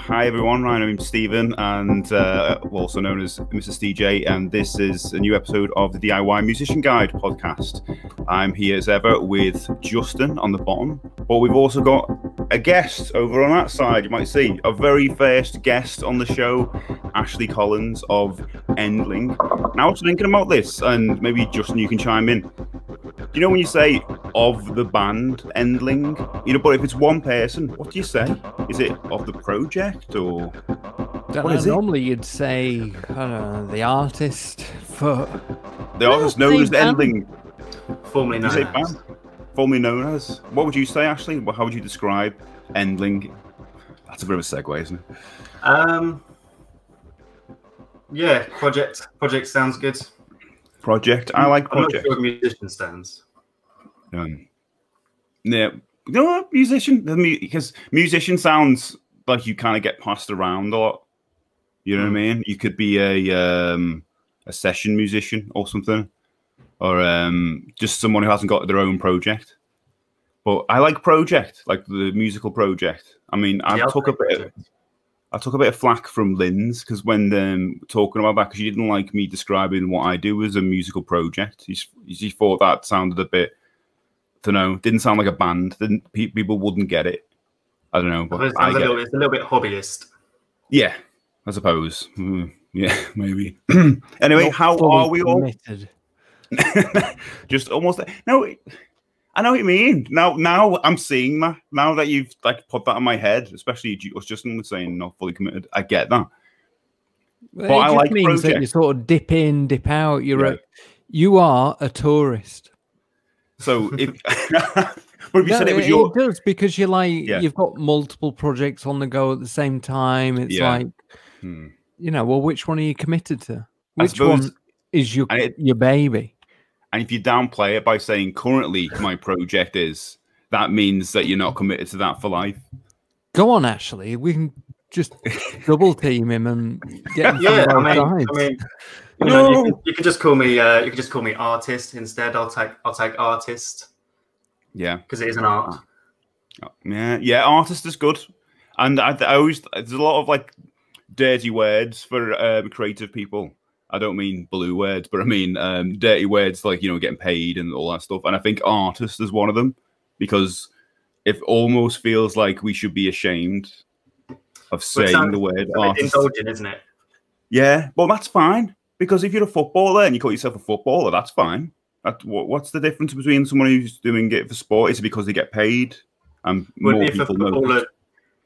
Hi everyone, I'm Stephen, and also known as Mrs. DJ, and this is a new episode of the DIY Musician Guide podcast. I'm here as ever with Justin on the bottom, but we've also got a guest over on that side. You might see our very first guest on the show, Ashley Collins of Endling. Now I was thinking about this, and maybe Justin, you can chime in. You know when you say of the band Endling, you know, but if it's one person, what do you say? Is it of the project or what is it? Normally you'd say, I don't know, the artist for the artist known as Endling. Formerly known as. Formerly known as. What would you say, Ashley? How would you describe Endling? That's a bit of a segue, isn't it? Yeah, project. Project sounds good. Project. I like project. I'm not sure what musician stands. Yeah, you know what, musician? Because musician sounds like you kind of get passed around a lot. You know what I mean? You could be a session musician or something, or just someone who hasn't got their own project. But I like project, like the musical project. I mean, I took a bit of flack from Lynn's because when talking about that, because she didn't like me describing what I do as a musical project. She thought that sounded a bit, I don't know, didn't sound like a band. People wouldn't get it. I don't know. But it's a little bit hobbyist. Yeah, I suppose. Yeah, maybe. Anyway, how are we all? Just almost. No, I know what you mean. Now I'm seeing that. Now that you've like put that in my head, especially Justin was saying not fully committed. I get that. Well, but it just means project. That you sort of dip in, dip out. You are a tourist. So if, but if you said it was your, it does, because you're like you've got multiple projects on the go at the same time. It's like you know, well, which one are you committed to? Which one is your baby? And if you downplay it by saying currently my project is, that means that you're not committed to that for life. Go on, Ashley. We can just double team him and get him I mean, you know, you could just call me. You could just call me artist instead. I'll take artist. Yeah, because it is an art. Yeah, yeah. Artist is good, and I always there's a lot of like dirty words for creative people. I don't mean blue words, but I mean dirty words like, you know, getting paid and all that stuff. And I think artist is one of them because it almost feels like we should be ashamed of saying the word artist. It's indulgent, isn't it? Yeah, well, that's fine because if you're a footballer and you call yourself a footballer, that's fine. What's the difference between someone who's doing it for sport? Is it because they get paid? And well, more people know.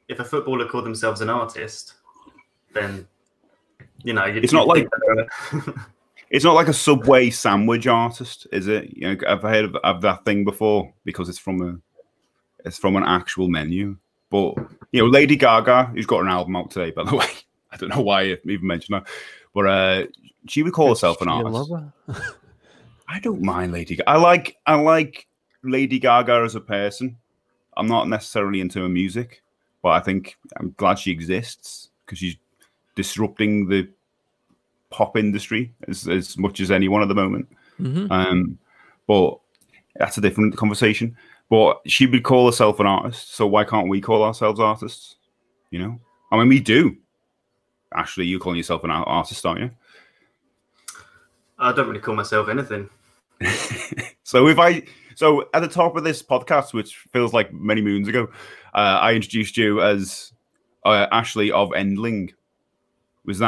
If a footballer called themselves an artist, then... You know, it's not like it's not like a Subway sandwich artist, is it? You know, I've heard of that thing before because it's from an actual menu. But you know, Lady Gaga, who's got an album out today, by the way, I don't know why I even mentioned that, but she would call herself an artist. I don't mind Lady Gaga. I like Lady Gaga as a person. I'm not necessarily into her music, but I think I'm glad she exists because she's disrupting the pop industry as much as anyone at the moment. But that's a different conversation. But she would call herself an artist, so why can't we call ourselves artists? You know? I mean, we do. Ashley, you're calling yourself an artist, aren't you? I don't really call myself anything. So at the top of this podcast, which feels like many moons ago, I introduced you as Ashley of Endling. Is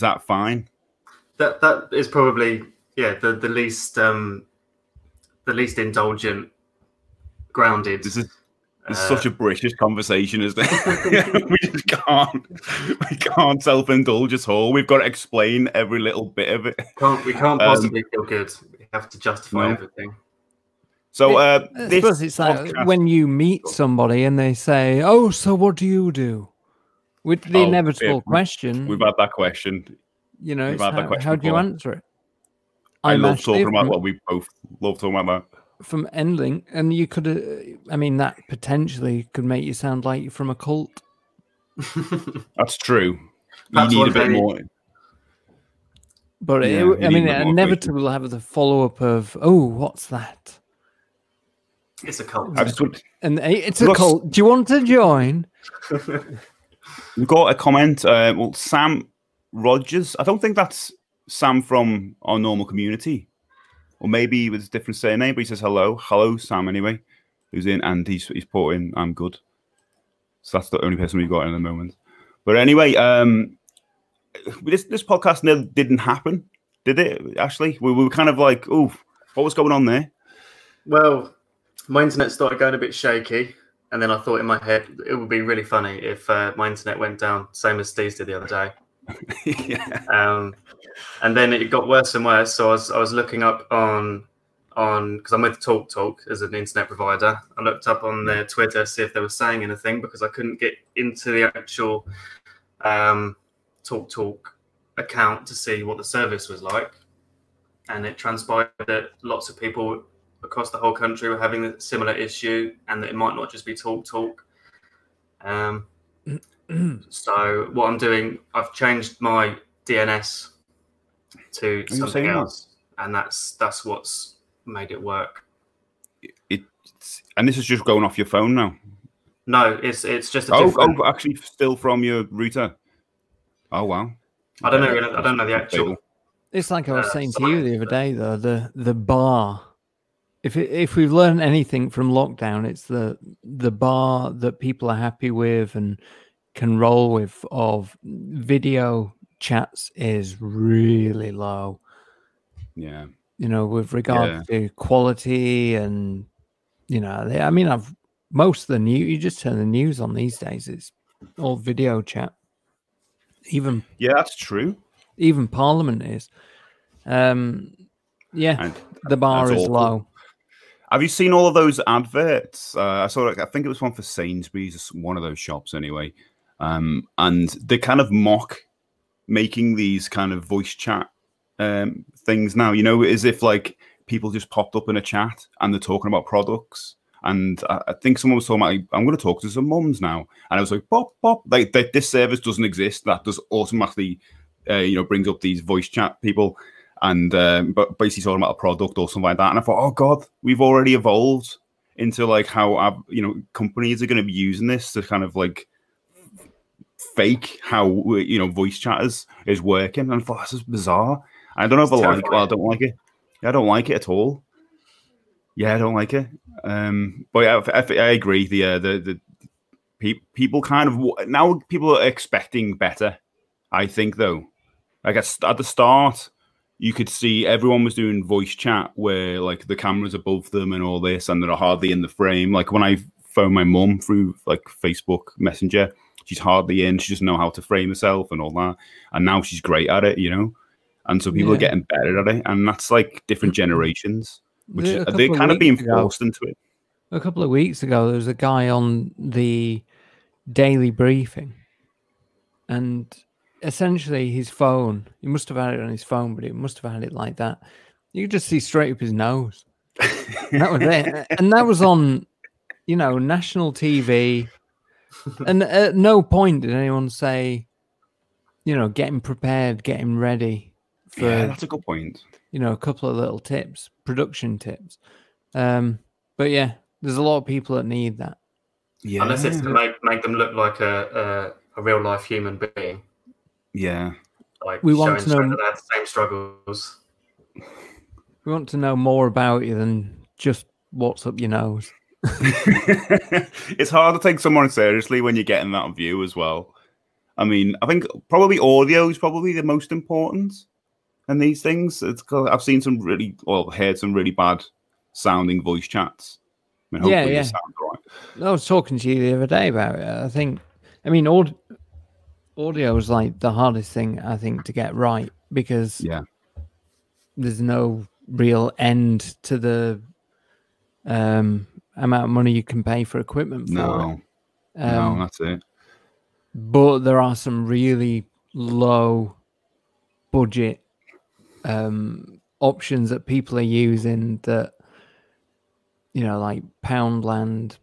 that fine? That is probably the least indulgent, grounded. This is such a British conversation, isn't it? We just can't self-indulge at all. We've got to explain every little bit of it. We can't possibly feel good. We have to justify everything. So I suppose it's like when you meet somebody and they say, "Oh, so what do?" With the inevitable question. We've had that question. You know, how do you answer it? I love talking about what we both love talking about. From Endling, and you could, I mean, that potentially could make you sound like you're from a cult. That's true. You need a bit more. But I mean, inevitably we'll have the follow-up of, oh, what's that? It's a cult. And it's a cult. Do you want to join? We've got a comment. Well, Sam Rogers. I don't think that's Sam from our normal community. Or maybe he was a different surname, but he says hello. Hello, Sam, anyway. Who's in, and he's put in, I'm good. So that's the only person we've got in the moment. But anyway, this podcast never didn't happen, did it, Ashley? We were kind of like, oh, what was going on there? Well, my internet started going a bit shaky. And then I thought in my head, it would be really funny if my internet went down, same as Steve's did the other day. Yeah. And then it got worse and worse. So I was looking up on because I'm with TalkTalk as an internet provider. I looked up on their Twitter to see if they were saying anything because I couldn't get into the actual TalkTalk account to see what the service was like. And it transpired that lots of people across the whole country were having a similar issue, and that it might not just be TalkTalk. So what I'm doing, I've changed my DNS to something else, and that's what's made it work. And this is just going off your phone now? No, it's just a different... Oh, actually still from your router? Oh, wow. I don't know the actual... It's like I was saying to you the other day, though, the bar... If we've learned anything from lockdown, it's the bar that people are happy with and can roll with of video chats is really low. Yeah. You know, with regard to quality and, you know, I mean, most of the news, you just turn the news on these days. It's all video chat. Even. Yeah, that's true. Even Parliament is. Yeah, and the bar is awful. Low. Have you seen all of those adverts? I saw, I think it was one for Sainsbury's, one of those shops anyway. And they kind of mock making these kind of voice chat things now, you know, as if like people just popped up in a chat and they're talking about products. And I think someone was talking about, like, I'm going to talk to some mums now. And I was like, pop, pop. Like, this service doesn't exist. That does automatically, you know, brings up these voice chat people. And but basically talking about a product or something like that, and I thought, oh god, we've already evolved into like how our, you know, companies are going to be using this to kind of like fake how, you know, voice chat is working. And I thought, this is bizarre. I don't know if I like it. Well, I don't like it. Yeah, I don't like it at all. Yeah, I don't like it. But yeah, I agree. The people kind of now people are expecting better. I think though, like at the start. You could see everyone was doing voice chat where like the camera's above them and all this, and they're hardly in the frame. Like when I phone my mum through like Facebook Messenger, she's hardly in. She doesn't know how to frame herself and all that. And now she's great at it, you know. And so people are getting better at it, and that's like different generations, which they're kind of being forced into it. A couple of weeks ago, there was a guy on the Daily Briefing, and. Essentially, his phone, he must have had it on his phone, but it must have had it like that. You could just see straight up his nose. That was it. And that was on, you know, national TV. And at no point did anyone say, you know, get him prepared, get him ready. For, yeah, that's a good point. You know, a couple of little tips, production tips. But yeah, there's a lot of people that need that. Yeah. Unless it's to make them look like a real life human being. Yeah, like we want to know the same struggles. We want to know more about you than just what's up your nose. It's hard to take someone seriously when you're getting that view as well. I mean, I think probably audio is probably the most important in these things. It's 'cause I've seen some really, well, heard some really bad sounding voice chats. I mean, hopefully it sounds right. I was talking to you the other day about it. I think, I mean, audio is like the hardest thing I think to get right because there's no real end to the amount of money you can pay for equipment. No, that's it. But there are some really low budget options that people are using that, you know, like Poundland.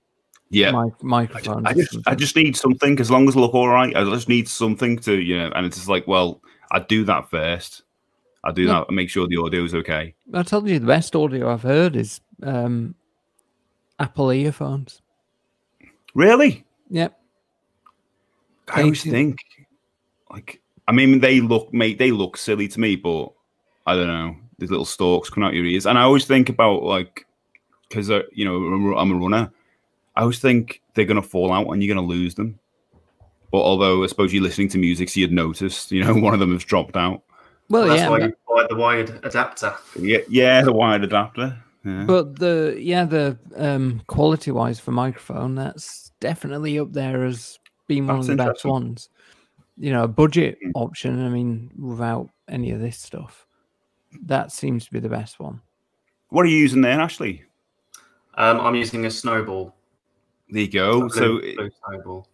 Yeah, my microphone. I just need something. As long as I look all right, I just need something to, you know. And it's just like, well, I do that first. I do that and make sure the audio is okay. I told you the best audio I've heard is Apple earphones. Really? Yep. I always think, like, I mean, they look, mate, they look silly to me, but I don't know, these little stalks coming out your ears. And I always think about, like, because, you know, I'm a runner, I always think they're going to fall out and you're going to lose them. But although I suppose you're listening to music, so you'd noticed, you know, one of them has dropped out. Well, that's why you buy the wired adapter. Yeah, the wired adapter. Yeah. But the quality-wise for microphone, that's definitely up there as being one of the best ones. You know, a budget option, I mean, without any of this stuff, that seems to be the best one. What are you using there, Ashley? I'm using a Snowball. There you go. So blue Snowball.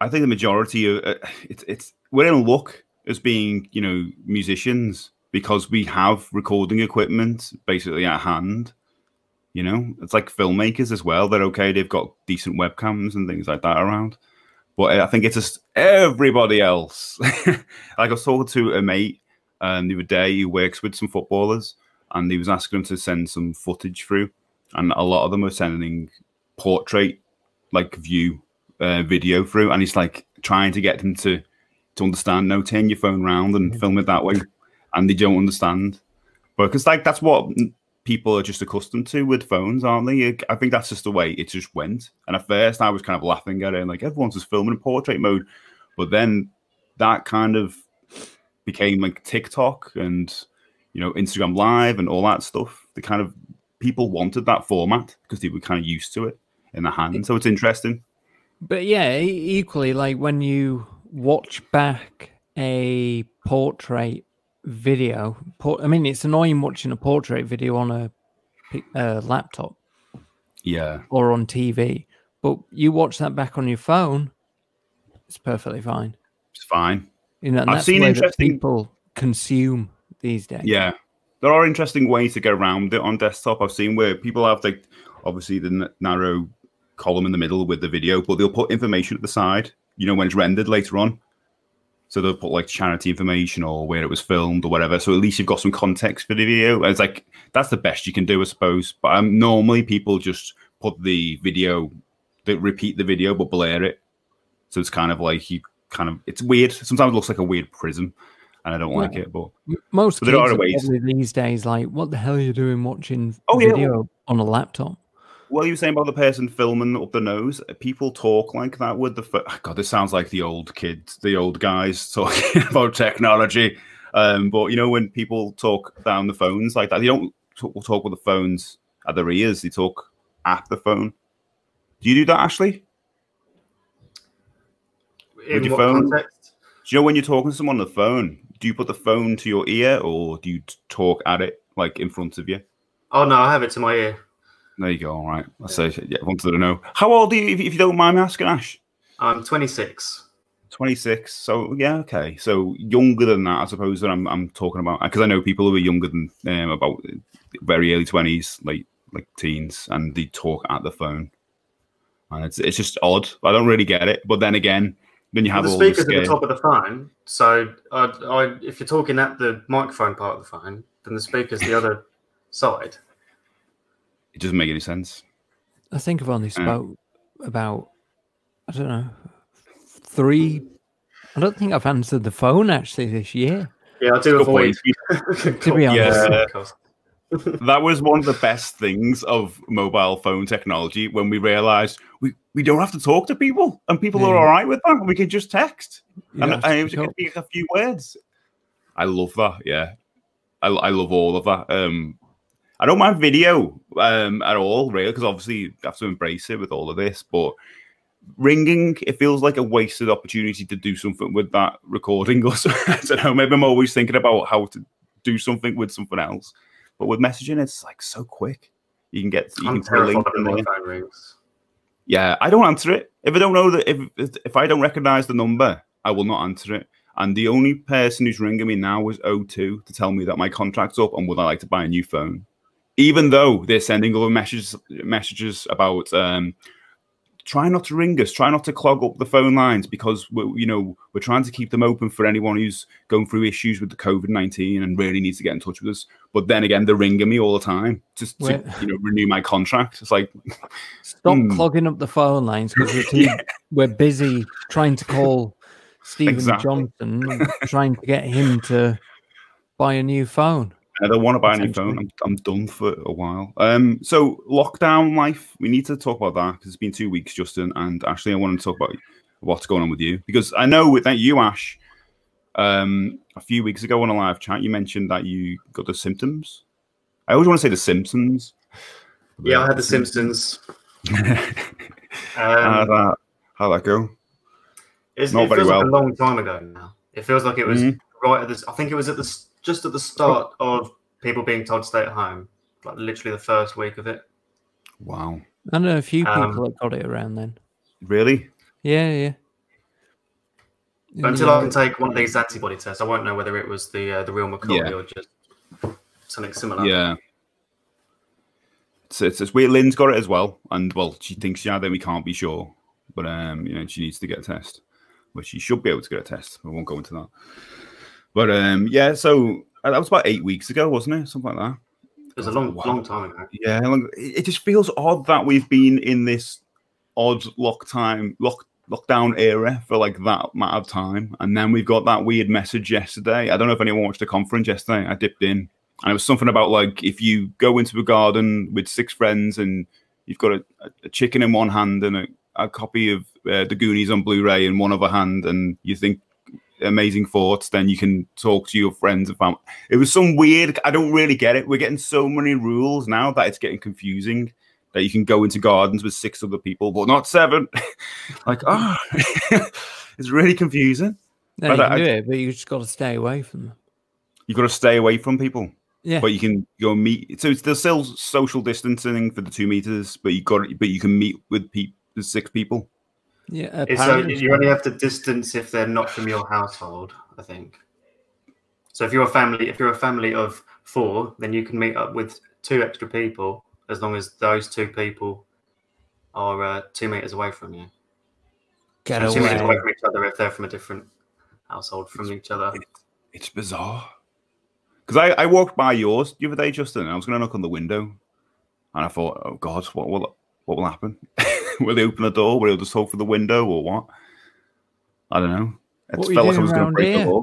I think the majority of it's we're in luck as being, you know, musicians, because we have recording equipment basically at hand. You know, it's like filmmakers as well. They're okay. They've got decent webcams and things like that around. But I think it's just everybody else. Like, I was talking to a mate the other day who works with some footballers, and he was asking them to send some footage through. And a lot of them are sending portrait, like view video through. And he's like trying to get them to understand, no, turn your phone round and film it that way. And they don't understand. But because, like, that's what people are just accustomed to with phones, aren't they? I think that's just the way it just went. And at first I was kind of laughing at it, and like, everyone's just filming in portrait mode. But then that kind of became like TikTok and, you know, Instagram Live and all that stuff. The kind of people wanted that format because they were kind of used to it in their hand. So it's interesting. But yeah, equally, like when you watch back a portrait video, I mean, it's annoying watching a portrait video on a laptop, yeah, or on TV. But you watch that back on your phone, it's perfectly fine. It's fine. You know, and I've seen interesting people consume these days. Yeah, there are interesting ways to get around it on desktop. I've seen where people have, like, obviously the narrow column in the middle with the video, but they'll put information at the side. You know, when it's rendered later on. So they'll put like charity information or where it was filmed or whatever. So at least you've got some context for the video. It's like, that's the best you can do, I suppose. But normally people just put the video, they repeat the video, but blur it. So it's kind of like, it's weird. Sometimes it looks like a weird prism, and I don't like it. But most kids are probably these days like, what the hell are you doing watching video on a laptop? Well, you were saying about the person filming up the nose. People talk like that with the phone. God, this sounds like the old guys talking about technology. But, you know, when people talk down the phones like that, they don't talk with the phones at their ears. They talk at the phone. Do you do that, Ashley? With your phone? Context? Do you know when you're talking to someone on the phone, do you put the phone to your ear or do you talk at it, like, in front of you? Oh, no, I have it to my ear. There you go. All right. I say, yeah, I wanted to know. How old are you, if you don't mind me asking, Ash? I'm 26. 26. So, yeah, okay. So, younger than that, I suppose, that I'm talking about. Because I know people who are younger than about very early 20s, like teens, and they talk at the phone. And it's just odd. I don't really get it. But then again, then you have all the speakers at the top of the phone. So, if you're talking at the microphone part of the phone, then the speaker's the other side. It doesn't make any sense. I think I've only spoke about, I don't know, three. I don't think I've answered the phone actually this year. Yeah, I do avoid. To be honest, that was one of the best things of mobile phone technology when we realised we don't have to talk to people, and people are all right with that. We can just text, and it can be a few words. I love that. Yeah, I love all of that. I don't mind video at all, really, because obviously you have to embrace it with all of this. But ringing, it feels like a wasted opportunity to do something with that recording. Or so, I don't know, maybe I'm always thinking about how to do something with something else. But with messaging, it's like so quick. You can get, you can put a link in there. Yeah, I don't answer it if I don't know that if I don't recognise the number, I will not answer it. And the only person who's ringing me now is O2 to tell me that my contract's up and would I like to buy a new phone. Even though they're sending other messages about try not to ring us, try not to clog up the phone lines, because we're trying to keep them open for anyone who's going through issues with the COVID-19 and really needs to get in touch with us. But then again, they're ringing me all the time just to renew my contract. It's like, stop clogging up the phone lines because you're too we're busy trying to call Stephen Johnson, trying to get him to buy a new phone. I don't want to buy a new phone. I'm done for a while. So lockdown life, we need to talk about that because it's been 2 weeks, Justin, and Ashley, I want to talk about what's going on with you, because I know with that you, Ash, a few weeks ago on a live chat, you mentioned that you got the symptoms. I always want to say the Simpsons. Yeah, I had the Simpsons. How'd that go? It feels very well. Like a long time ago now. It feels like it was right at this. I think it was at the just at the start of people being told to stay at home, like literally the first week of it. Wow. I know a few people that got it around then. Really? Yeah, yeah. But until I can take one of these antibody tests, I won't know whether it was the real Macaulay or just something similar. Yeah. It's weird. Lynn's got it as well, and well, she thinks then we can't be sure, but you know, she needs to get a test, which she should be able to get a test. I won't go into that, but yeah. So that was about 8 weeks ago, wasn't it? Something like that. It was a long, long time ago. Yeah, it just feels odd that we've been in this odd lockdown era for like that amount of time, and then we've got that weird message yesterday. I don't know if anyone watched the conference yesterday. I dipped in. And it was something about, like, if you go into a garden with 6 friends and you've got a chicken in one hand and a copy of The Goonies on Blu-ray in one other hand, and you think amazing thoughts, then you can talk to your friends and family. It was some weird... I don't really get it. We're getting so many rules now that it's getting confusing, that you can go into gardens with 6 other people, but not 7. Like, oh, it's really confusing. No, you can do it, but you've just got to stay away from them. You've got to stay away from people. Yeah, but you can go meet. So it's still social distancing for the 2 meters, but you can meet with 6 people. Yeah, so you only have to distance if they're not from your household, I think. So if you're a family of 4, then you can meet up with 2 extra people as long as those 2 people are 2 meters away from you. Get away. 2 meters away from each other if they're from a different household from each other. It's bizarre. Because I walked by yours the other day, Justin, and I was going to knock on the window. And I thought, oh, God, what will happen? Will they open the door? Will they just hold for the window or what? I don't know. It felt like I was going to break the law.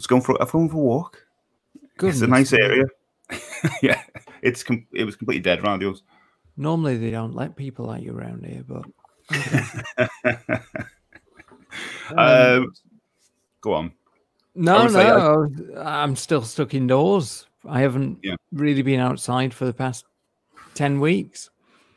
I've gone for a walk. Goodness. It's a nice area. Yeah, it was completely dead around yours. Normally they don't let people like you around here, but... Okay. Go on. No, no, I'm still stuck indoors. I haven't really been outside for the past 10 weeks.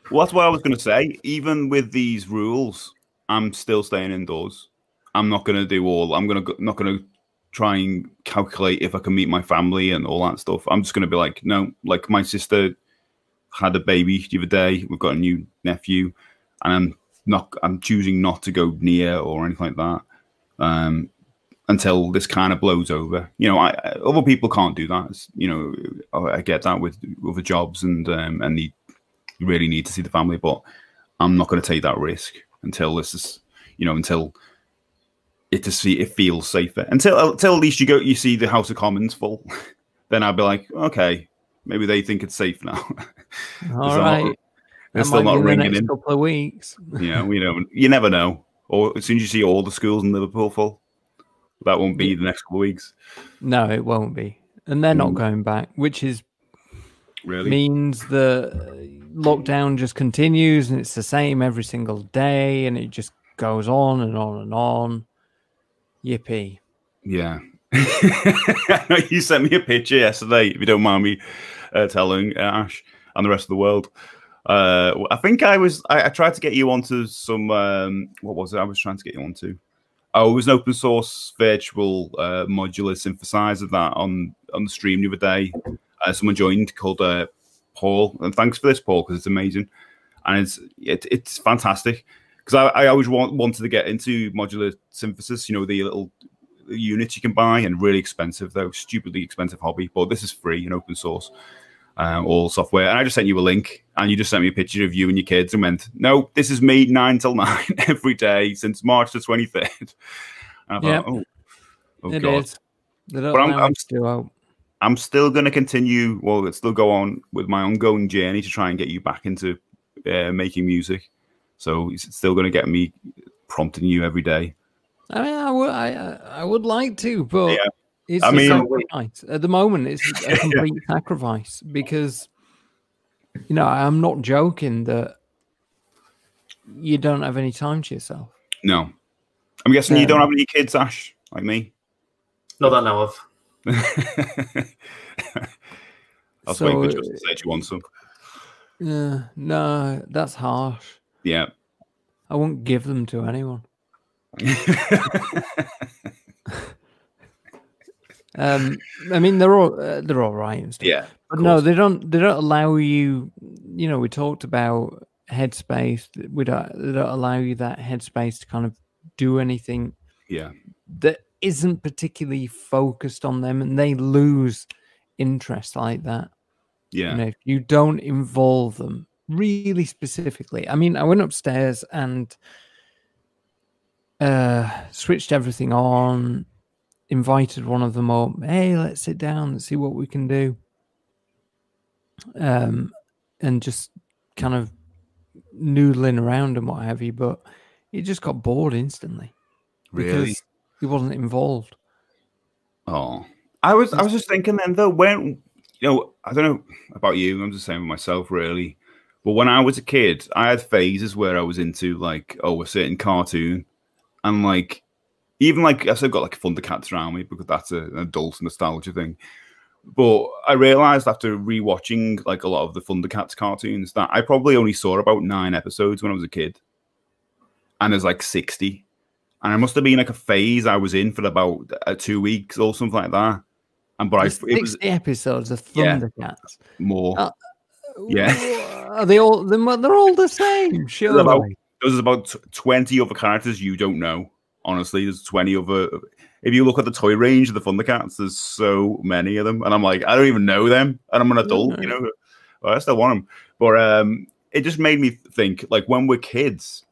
Well, that's what I was going to say. Even with these rules, I'm still staying indoors. I'm not going to do all... not going to try and calculate if I can meet my family and all that stuff. I'm just going to be like, no, like my sister had a baby the other day. We've got a new nephew, and I'm choosing not to go near or anything like that. Until this kind of blows over, you know, other people can't do that. It's, you know, I get that with other jobs and you really need to see the family, but I'm not going to take that risk until this is, you know, until it feels safer. Until at least you see the House of Commons full, then I'll be like, okay, maybe they think it's safe now. All right, it's still not ringing in. Couple of weeks. Yeah, we don't. You never know. Or as soon as you see all the schools in Liverpool full. That won't be the next couple of weeks. No, it won't be. And they're not going back, which is really means the lockdown just continues and it's the same every single day and it just goes on and on and on. Yippee. Yeah. You sent me a picture yesterday, if you don't mind me telling Ash and the rest of the world. I think I tried to get you onto some, what was it I was trying to get you onto? Oh, it was an open source virtual modular synthesizer that on the stream the other day. Someone joined called Paul, and thanks for this, Paul, because it's amazing and it's fantastic. Because I always wanted to get into modular synthesis, you know, the little units you can buy, and really expensive though, stupidly expensive hobby. But this is free and open source, all software. And I just sent you a link, and you just sent me a picture of you and your kids and went, no, this is me 9 till 9 every day since March the 23rd. And I thought, oh God. But I'm still going to continue, well, still go on with my ongoing journey to try and get you back into making music. So it's still going to get me prompting you every day? I mean, I would like to, but yeah. It's nice. At the moment, it's a complete sacrifice because, you know, I'm not joking that you don't have any time to yourself. No. I'm guessing you don't have any kids, Ash, like me? Not that I know of. I was waiting for Justin to say, do you want some? No, that's harsh. Yeah. I won't give them to anyone. I mean, they're all right and stuff. Yeah, but no, they don't allow you. You know, we talked about headspace. They don't allow you that headspace to kind of do anything. Yeah, that isn't particularly focused on them, and they lose interest like that. Yeah, you know, if you don't involve them really specifically. I mean, I went upstairs and switched everything on. Invited one of them up. Hey, let's sit down and see what we can do. And just kind of noodling around and what have you. But he just got bored instantly. Really? Because he wasn't involved. Oh, I was just thinking then though, when, you know, I don't know about you. I'm just saying for myself really. But when I was a kid, I had phases where I was into like, oh, a certain cartoon, and like. Even like I've still got like Thundercats around me because that's an adult nostalgia thing. But I realized after rewatching like a lot of the Thundercats cartoons that I probably only saw about 9 episodes when I was a kid, and there's like 60, and I must have been like a phase I was in for about 2 weeks or something like that. And but there's it was 60 episodes of Thundercats more. Yeah, are they all? They're all the same. Sure, there's about 20 other characters you don't know. Honestly, there's 20 other. If you look at the toy range of the Thundercats, there's so many of them, and I'm like, I don't even know them, and I'm an adult, you know. Well, I still want them, but it just made me think. Like when we're kids,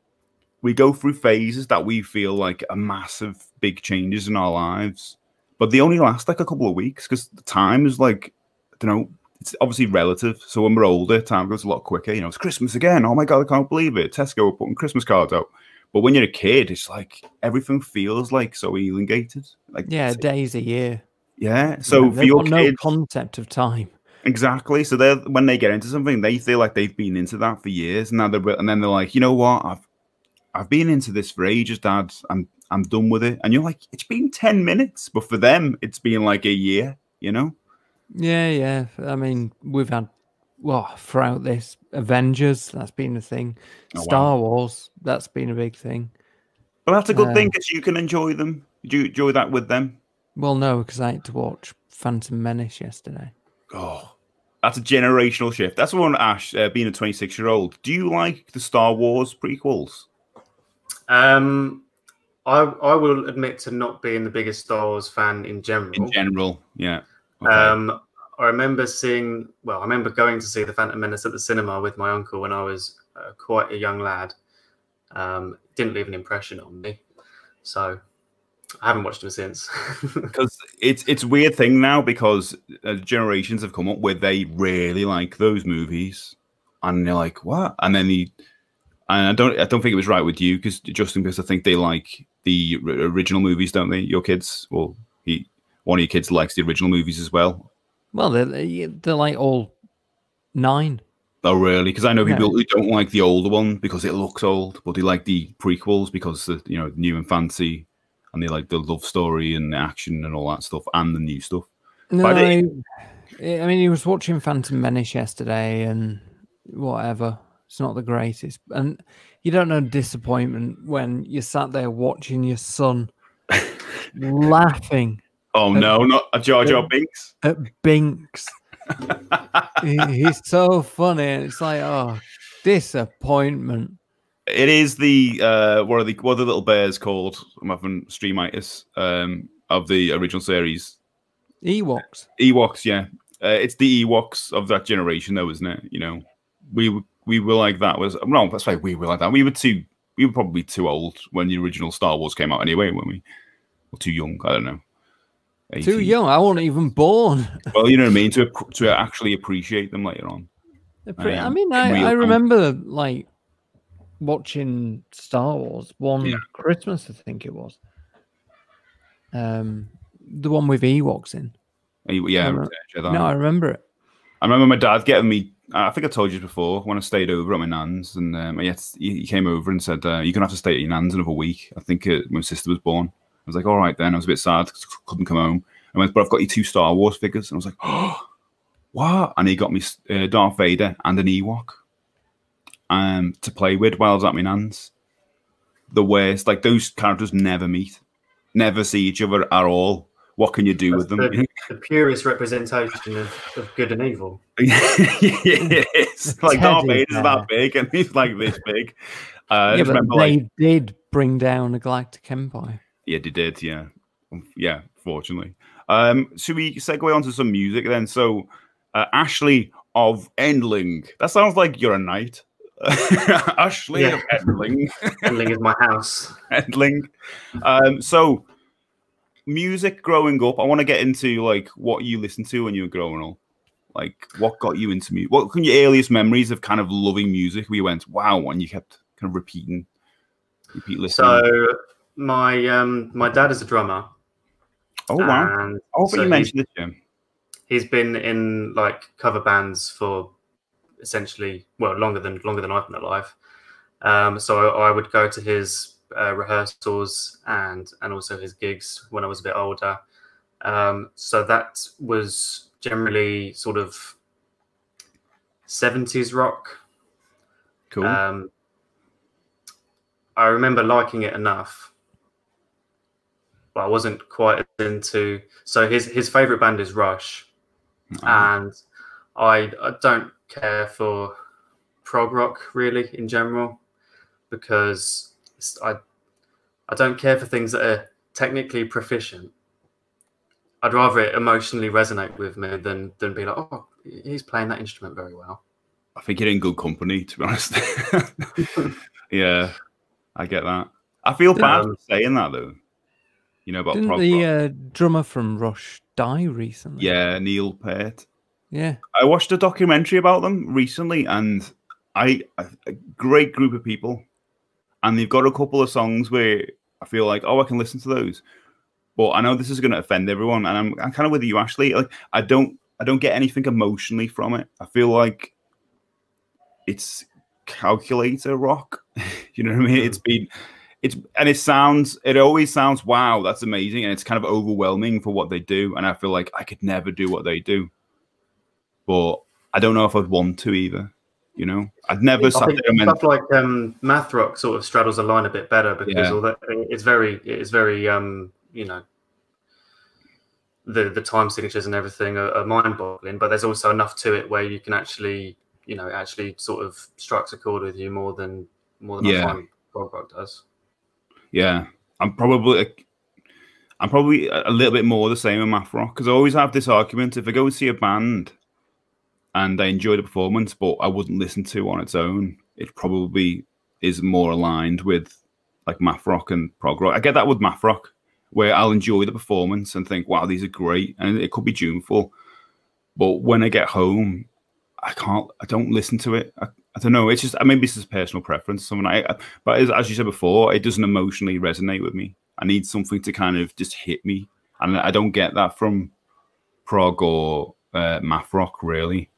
we go through phases that we feel like are massive, big changes in our lives, but they only last like a couple of weeks because the time is like, I don't know, it's obviously relative. So when we're older, time goes a lot quicker. You know, it's Christmas again. Oh my God, I can't believe it. Tesco are putting Christmas cards out. But when you're a kid, it's like everything feels like so elongated. Like days a year. Yeah. So for your kids, no concept of time. Exactly. So they when they get into something, they feel like they've been into that for years. And now they're like, you know what? I've been into this for ages, Dad. I'm done with it. And you're like, it's been 10 minutes, but for them, it's been like a year. You know? Yeah, yeah. I mean, we've had. Well, throughout this, Avengers, that's been a thing. Oh, wow. Star Wars, that's been a big thing. Well, that's a good thing because you can enjoy them. Do you enjoy that with them? Well, no, because I had to watch Phantom Menace yesterday. Oh, that's a generational shift. That's one, Ash, being a 26-year-old. Do you like the Star Wars prequels? I will admit to not being the biggest Star Wars fan in general. In general, yeah. Okay. I remember seeing, well, I remember going to see The Phantom Menace at the cinema with my uncle when I was quite a young lad. Didn't leave an impression on me. So I haven't watched them since. Because it's a weird thing now because generations have come up where they really like those movies. And they're like, what? And then I don't think it was right with you, because Justin, because I think they like the original movies, don't they? Your kids, well, one of your kids likes the original movies as well. Well, they're like all 9. Oh, really? Because I know people who don't like the older one because it looks old, but they like the prequels because they're, you know, new and fancy, and they like the love story and the action and all that stuff and the new stuff. No, I mean, he was watching Phantom Menace yesterday and whatever. It's not the greatest. And you don't know disappointment when you sat there watching your son laughing. Oh, no, not a Jar Jar Binks. At Binks. he's so funny. And it's like, oh, disappointment. It is the, what are the little bears called? I'm having streamitis of the original series. Ewoks. Ewoks, yeah. It's the Ewoks of that generation, though, isn't it? You know, we were like that. No, that's right. We were like that. We were probably too old when the original Star Wars came out anyway, weren't we? Or too young, I don't know. 80. Too young. I wasn't even born. Well, you know what I mean. To actually appreciate them later on. I mean, I remember like watching Star Wars one Christmas, I think it was. The one with Ewoks in. Yeah, I remember it. I remember my dad getting me. I think I told you before when I stayed over at my nan's, and he came over and said, "You're gonna have to stay at your nan's another week." I think my sister was born. I was like, "All right then." I was a bit sad because I couldn't come home. I went, "But I've got you two Star Wars figures," and I was like, "Oh, what?" And he got me Darth Vader and an Ewok to play with while I was at my nan's. The worst, like those characters never meet, never see each other at all. What can you do with them? The purest representation of good and evil. It's like Darth Vader's that big, and he's like this big. Yeah, but they did bring down a Galactic Empire. Yeah, they did. Yeah. Fortunately, should we segue onto some music then? So, Ashley of Endling. That sounds like you're a knight. Ashley of Endling. Endling is my house. Endling. So. Music growing up, I want to get into like what you listened to when you were growing up. Like, what got you into music? What can your earliest memories of kind of loving music? We went, wow, and you kept kind of repeat listening. So my dad is a drummer. Oh wow! Oh, so you mentioned this, Jim. He's been in like cover bands for essentially longer than I've been alive. So I would go to his rehearsals and also his gigs when I was a bit older. So that was generally sort of 70s rock. Cool. I remember liking it enough, but I wasn't quite into. So his favorite band is Rush, and I don't care for prog rock really in general because. I don't care for things that are technically proficient. I'd rather it emotionally resonate with me than be like, oh, he's playing that instrument very well. I think you're in good company, to be honest. Yeah, I get that. I feel bad for saying that, though. You know about didn't the drummer from Rush die recently? Yeah, Neil Peart. Yeah. I watched a documentary about them recently, and a great group of people. And they've got a couple of songs where I feel like, oh, I can listen to those. But I know this is going to offend everyone, and I'm kind of with you, Ashley. Like, I don't get anything emotionally from it. I feel like it's calculator rock. You know what I mean? It always sounds wow, that's amazing, and it's kind of overwhelming for what they do. And I feel like I could never do what they do, but I don't know if I'd want to either. You know, I'd never. Stuff like math rock sort of straddles the line a bit better because although it's very. You know, the time signatures and everything are mind-boggling, but there's also enough to it where you can actually, you know, actually sort of strikes a chord with you more than prog rock does. Yeah, I'm probably a little bit more the same in math rock because I always have this argument: if I go and see a band. And I enjoy the performance, but I wouldn't listen to on its own. It probably is more aligned with like math rock and prog rock. I get that with math rock, where I'll enjoy the performance and think, wow, these are great. And it could be tuneful. But when I get home, I don't listen to it. I don't know. It's just, maybe it's just personal preference. But as you said before, it doesn't emotionally resonate with me. I need something to kind of just hit me. And I don't get that from prog or math rock, really.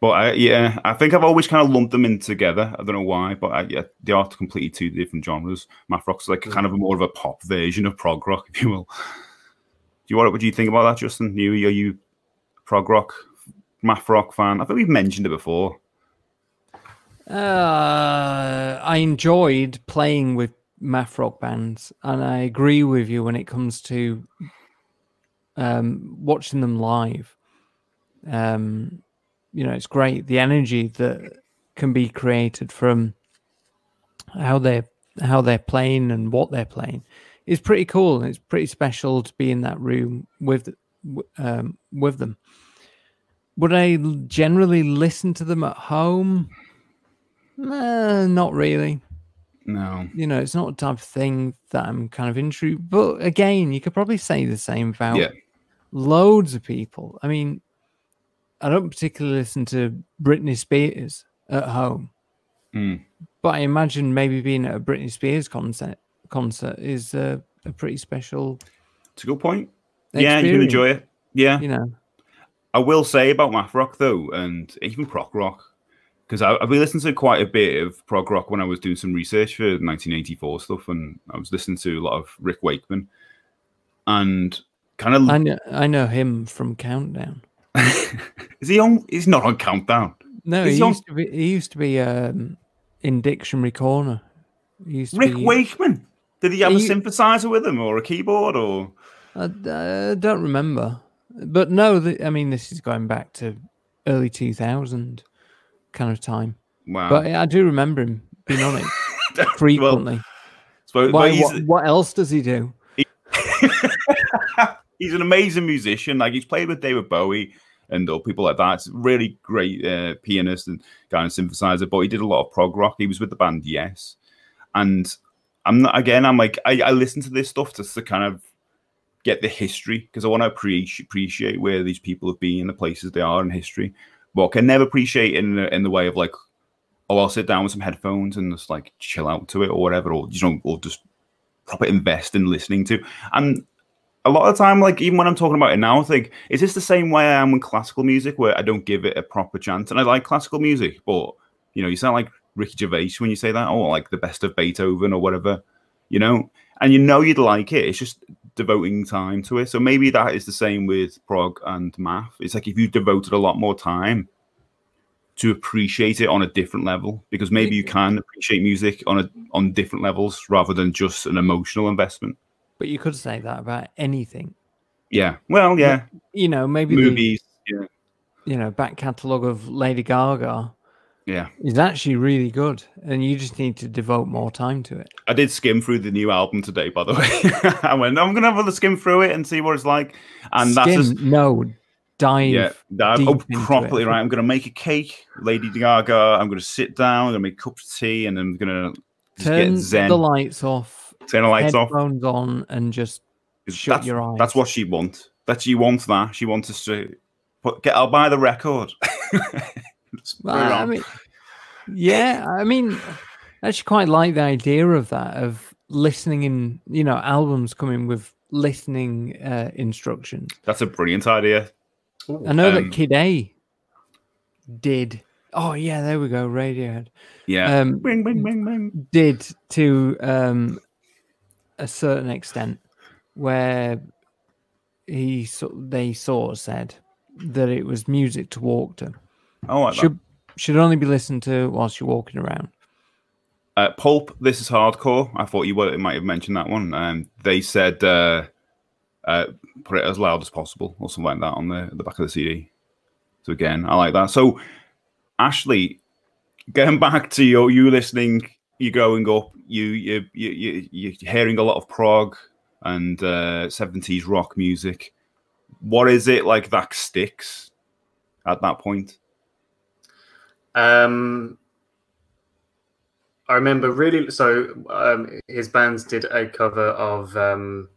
But I think I've always kind of lumped them in together. I don't know why, but they are completely two different genres. Math rock's like kind of more of a pop version of prog rock, if you will. What do you think about that, Justin? Are you a prog rock, math rock fan? I think we've mentioned it before. I enjoyed playing with math rock bands, and I agree with you when it comes to watching them live. You know, it's great the energy that can be created from how they're playing and what they're playing is pretty cool. It's pretty special to be in that room with them. Would I generally listen to them at home? Not really. No. You know, it's not the type of thing that I'm kind of into. But again, you could probably say the same about loads of people. I mean. I don't particularly listen to Britney Spears at home, But I imagine maybe being at a Britney Spears concert is a pretty special. It's a good point. Experience. Yeah, you can enjoy it. Yeah, you know. I will say about math rock though, and even prog rock, because I've been listening to quite a bit of prog rock when I was doing some research for 1984 stuff, and I was listening to a lot of Rick Wakeman, and kind of. I know him from Countdown. Is he on? He's not on Countdown. No, he used to be. He used to be in Dictionary Corner. He used to Rick Wakeman. Did he have a synthesizer with him, or a keyboard, or? I don't remember. But no, I mean, this is going back to early 2000 kind of time. Wow. But I do remember him being on it frequently. Well, so, what else does he do? He's an amazing musician. Like, he's played with David Bowie and all people like that. It's a really great pianist and kind of synthesizer. But he did a lot of prog rock. He was with the band Yes. And I'm not, again, I'm like, I listen to this stuff just to kind of get the history, because I want to appreciate where these people have been and the places they are in history. Well, can never appreciate in the way of like, oh, I'll sit down with some headphones and just like chill out to it or whatever, or you know, or just proper invest in listening to. And a lot of the time, like even when I'm talking about it now, I think, is this the same way I am with classical music, where I don't give it a proper chance? And I like classical music, but you know, you sound like Ricky Gervais when you say that, or like the best of Beethoven or whatever, you know. And you know you'd like it. It's just devoting time to it. So maybe that is the same with prog and math. It's like if you devoted a lot more time to appreciate it on a different level, because maybe you can appreciate music on different levels rather than just an emotional investment. But you could say that about anything. Yeah. Well, yeah. You know, maybe movies. Yeah. You know, back catalogue of Lady Gaga. Yeah, it's actually really good, and you just need to devote more time to it. I did skim through the new album today, by the way. I went, I'm going to have a skim through it and see what it's like. And skim, that's just, no, dive. Yeah, dive properly, right? I'm going to make a cake, Lady Gaga. I'm going to sit down. I'm going to make a cup of tea, and I'm going to just get zen. Turn the lights off. Turn the lights off. Headphones on, and just shut your eyes. That's what she wants. That she wants that. She wants us to get. I'll buy the record. I mean, yeah, I mean, I actually quite like the idea of that, of listening in, you know, albums coming with listening instructions. That's a brilliant idea. Ooh, I know that Kid A did. Oh, yeah, there we go. Radiohead. Yeah. Bing, bing, bing, bing. Did to a certain extent, where they sort of said that it was music to walk to. Oh, like should only be listened to whilst you're walking around. Pulp, This Is Hardcore. I thought you might have mentioned that one. They said put it as loud as possible or something like that on the back of the CD. So again, I like that. So Ashley, going back to you listening, you growing up, you're hearing a lot of prog and 70s rock music. What is it like that sticks at that point? I remember really. So his bands did a cover of. I'm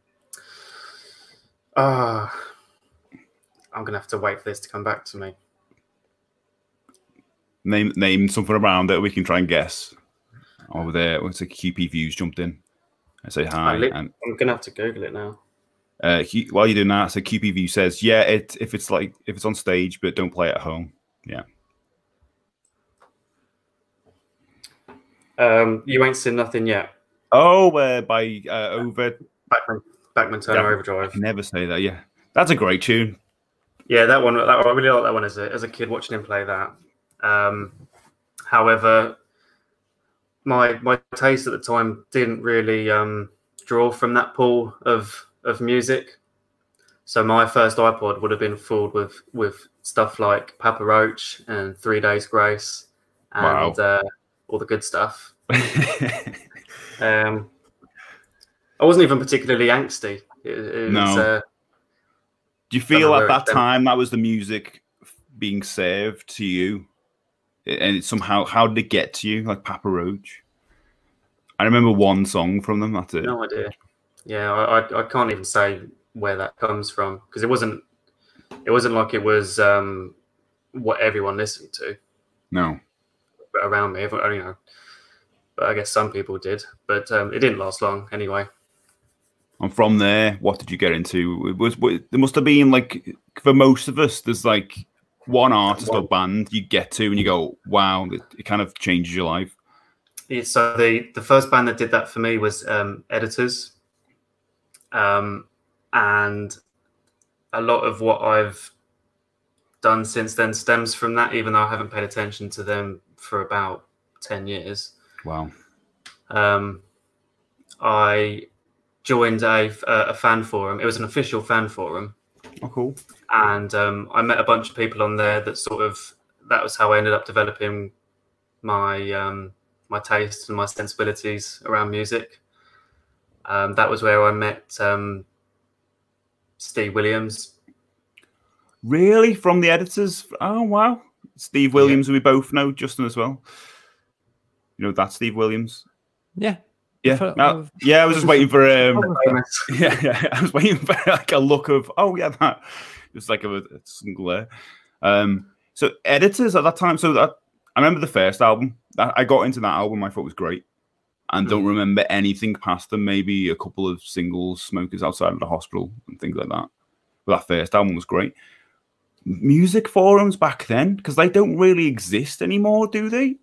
gonna have to wait for this to come back to me. Name something around it. We can try and guess. Over there, once a QP Views jumped in. I say hi. I'm gonna have to Google it now. While you're doing that, so QP View says, "Yeah, if it's on stage, but don't play it at home." Yeah. You Ain't Seen Nothing Yet. Oh, by over Backman Turner, yeah. Overdrive. I can never say that. Yeah, that's a great tune. Yeah, that one. I really like that one as a kid watching him play that. However, my taste at the time didn't really draw from that pool of music. So my first iPod would have been filled with stuff like Papa Roach and 3 Days Grace and. Wow. All the good stuff. I wasn't even particularly angsty. It was, do you feel at that time that was the music being served to you, and it somehow, how did it get to you? Like Papa Roach, I remember one song from them. That's it. No idea. Yeah, I can't even say where that comes from, because it wasn't like it was what everyone listened to. No. Around me, you know, but I guess some people did. But it didn't last long anyway. And from there, what did you get into? It was there must have been, like, for most of us, there's like one artist or band you get to and you go, wow, it kind of changes your life. Yeah, so the first band that did that for me was Editors. And a lot of what I've done since then stems from that, even though I haven't paid attention to them for about 10 years. Wow. I joined a fan forum. It was an official fan forum. Oh, cool. And I met a bunch of people on there that sort of, that was how I ended up developing my my tastes and my sensibilities around music. That was where I met Steve Williams. Really? From the Editors? Oh, wow. Steve Williams, yeah. We both know, Justin as well. You know that Steve Williams? Yeah. Yeah. I was just waiting for I was waiting for like a look of, oh yeah, that just like a glare. So Editors at that time, so that I remember the first album. I got into that album, I thought it was great. And don't remember anything past them, maybe a couple of singles, Smokers Outside of the Hospital and things like that. But that first album was great. Music forums back then, because they don't really exist anymore, do they?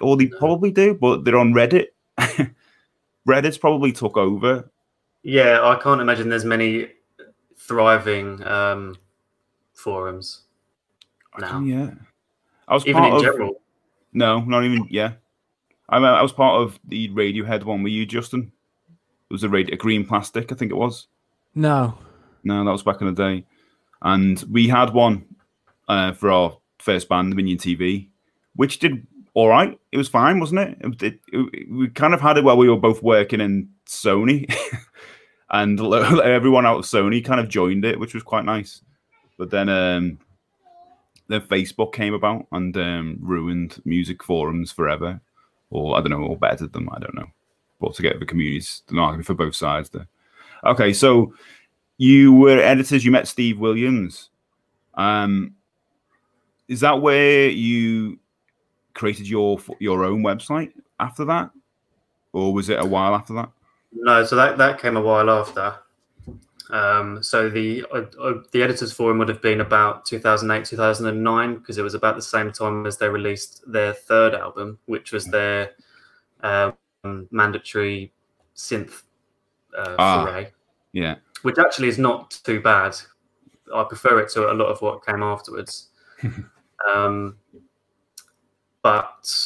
Or they probably do, but they're on Reddit. Reddit's probably took over. Yeah, I can't imagine there's many thriving forums now. Yeah. I was even in general. No, not even, yeah. I was part of the Radiohead one. Were you, Justin? It was a green plastic, I think it was. No. No, that was back in the day. And we had one for our first band, Minion TV, which did all right. It was fine, wasn't it? We kind of had it while we were both working in Sony. And everyone out of Sony kind of joined it, which was quite nice. But then Facebook came about and ruined music forums forever. Or I don't know, or better than I don't know. But to get the communities, an argument for both sides there. Okay, so you were Editors. You met Steve Williams. Is that where you created your own website after that, or was it a while after that? No, so that came a while after. So the Editors Forum would have been about 2008, 2009, because it was about the same time as they released their third album, which was their mandatory synth foray. Yeah. Which actually is not too bad. I prefer it to a lot of what came afterwards. But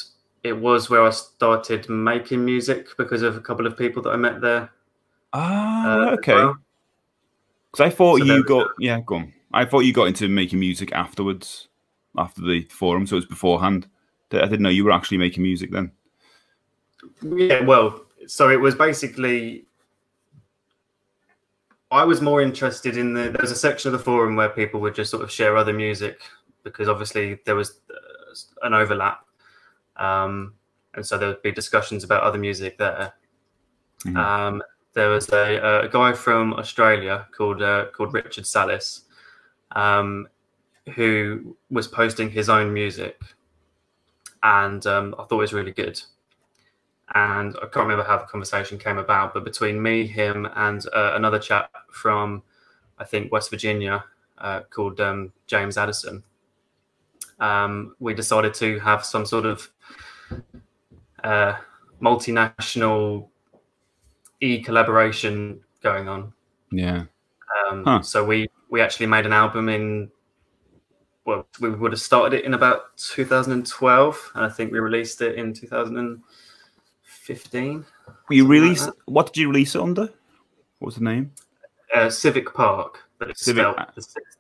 it was where I started making music because of a couple of people that I met there. Ah, okay. Well. Because I thought I thought you got into making music afterwards, after the forum, so it was beforehand. I didn't know you were actually making music then. Yeah, well, so it was basically, I was more interested in there was a section of the forum where people would just sort of share other music, because obviously there was an overlap. And so there would be discussions about other music there. Mm-hmm. There was a guy from Australia called Richard Salis, who was posting his own music, and I thought it was really good. And I can't remember how the conversation came about, but between me, him, and another chap from, I think, West Virginia, called James Addison, we decided to have some sort of multinational collaboration going on. Yeah. So we actually made an album in, well, we would have started it in about 2012, and I think we released it in 2015. What did you release it under? What was the name? Civic Park. But it's Civic.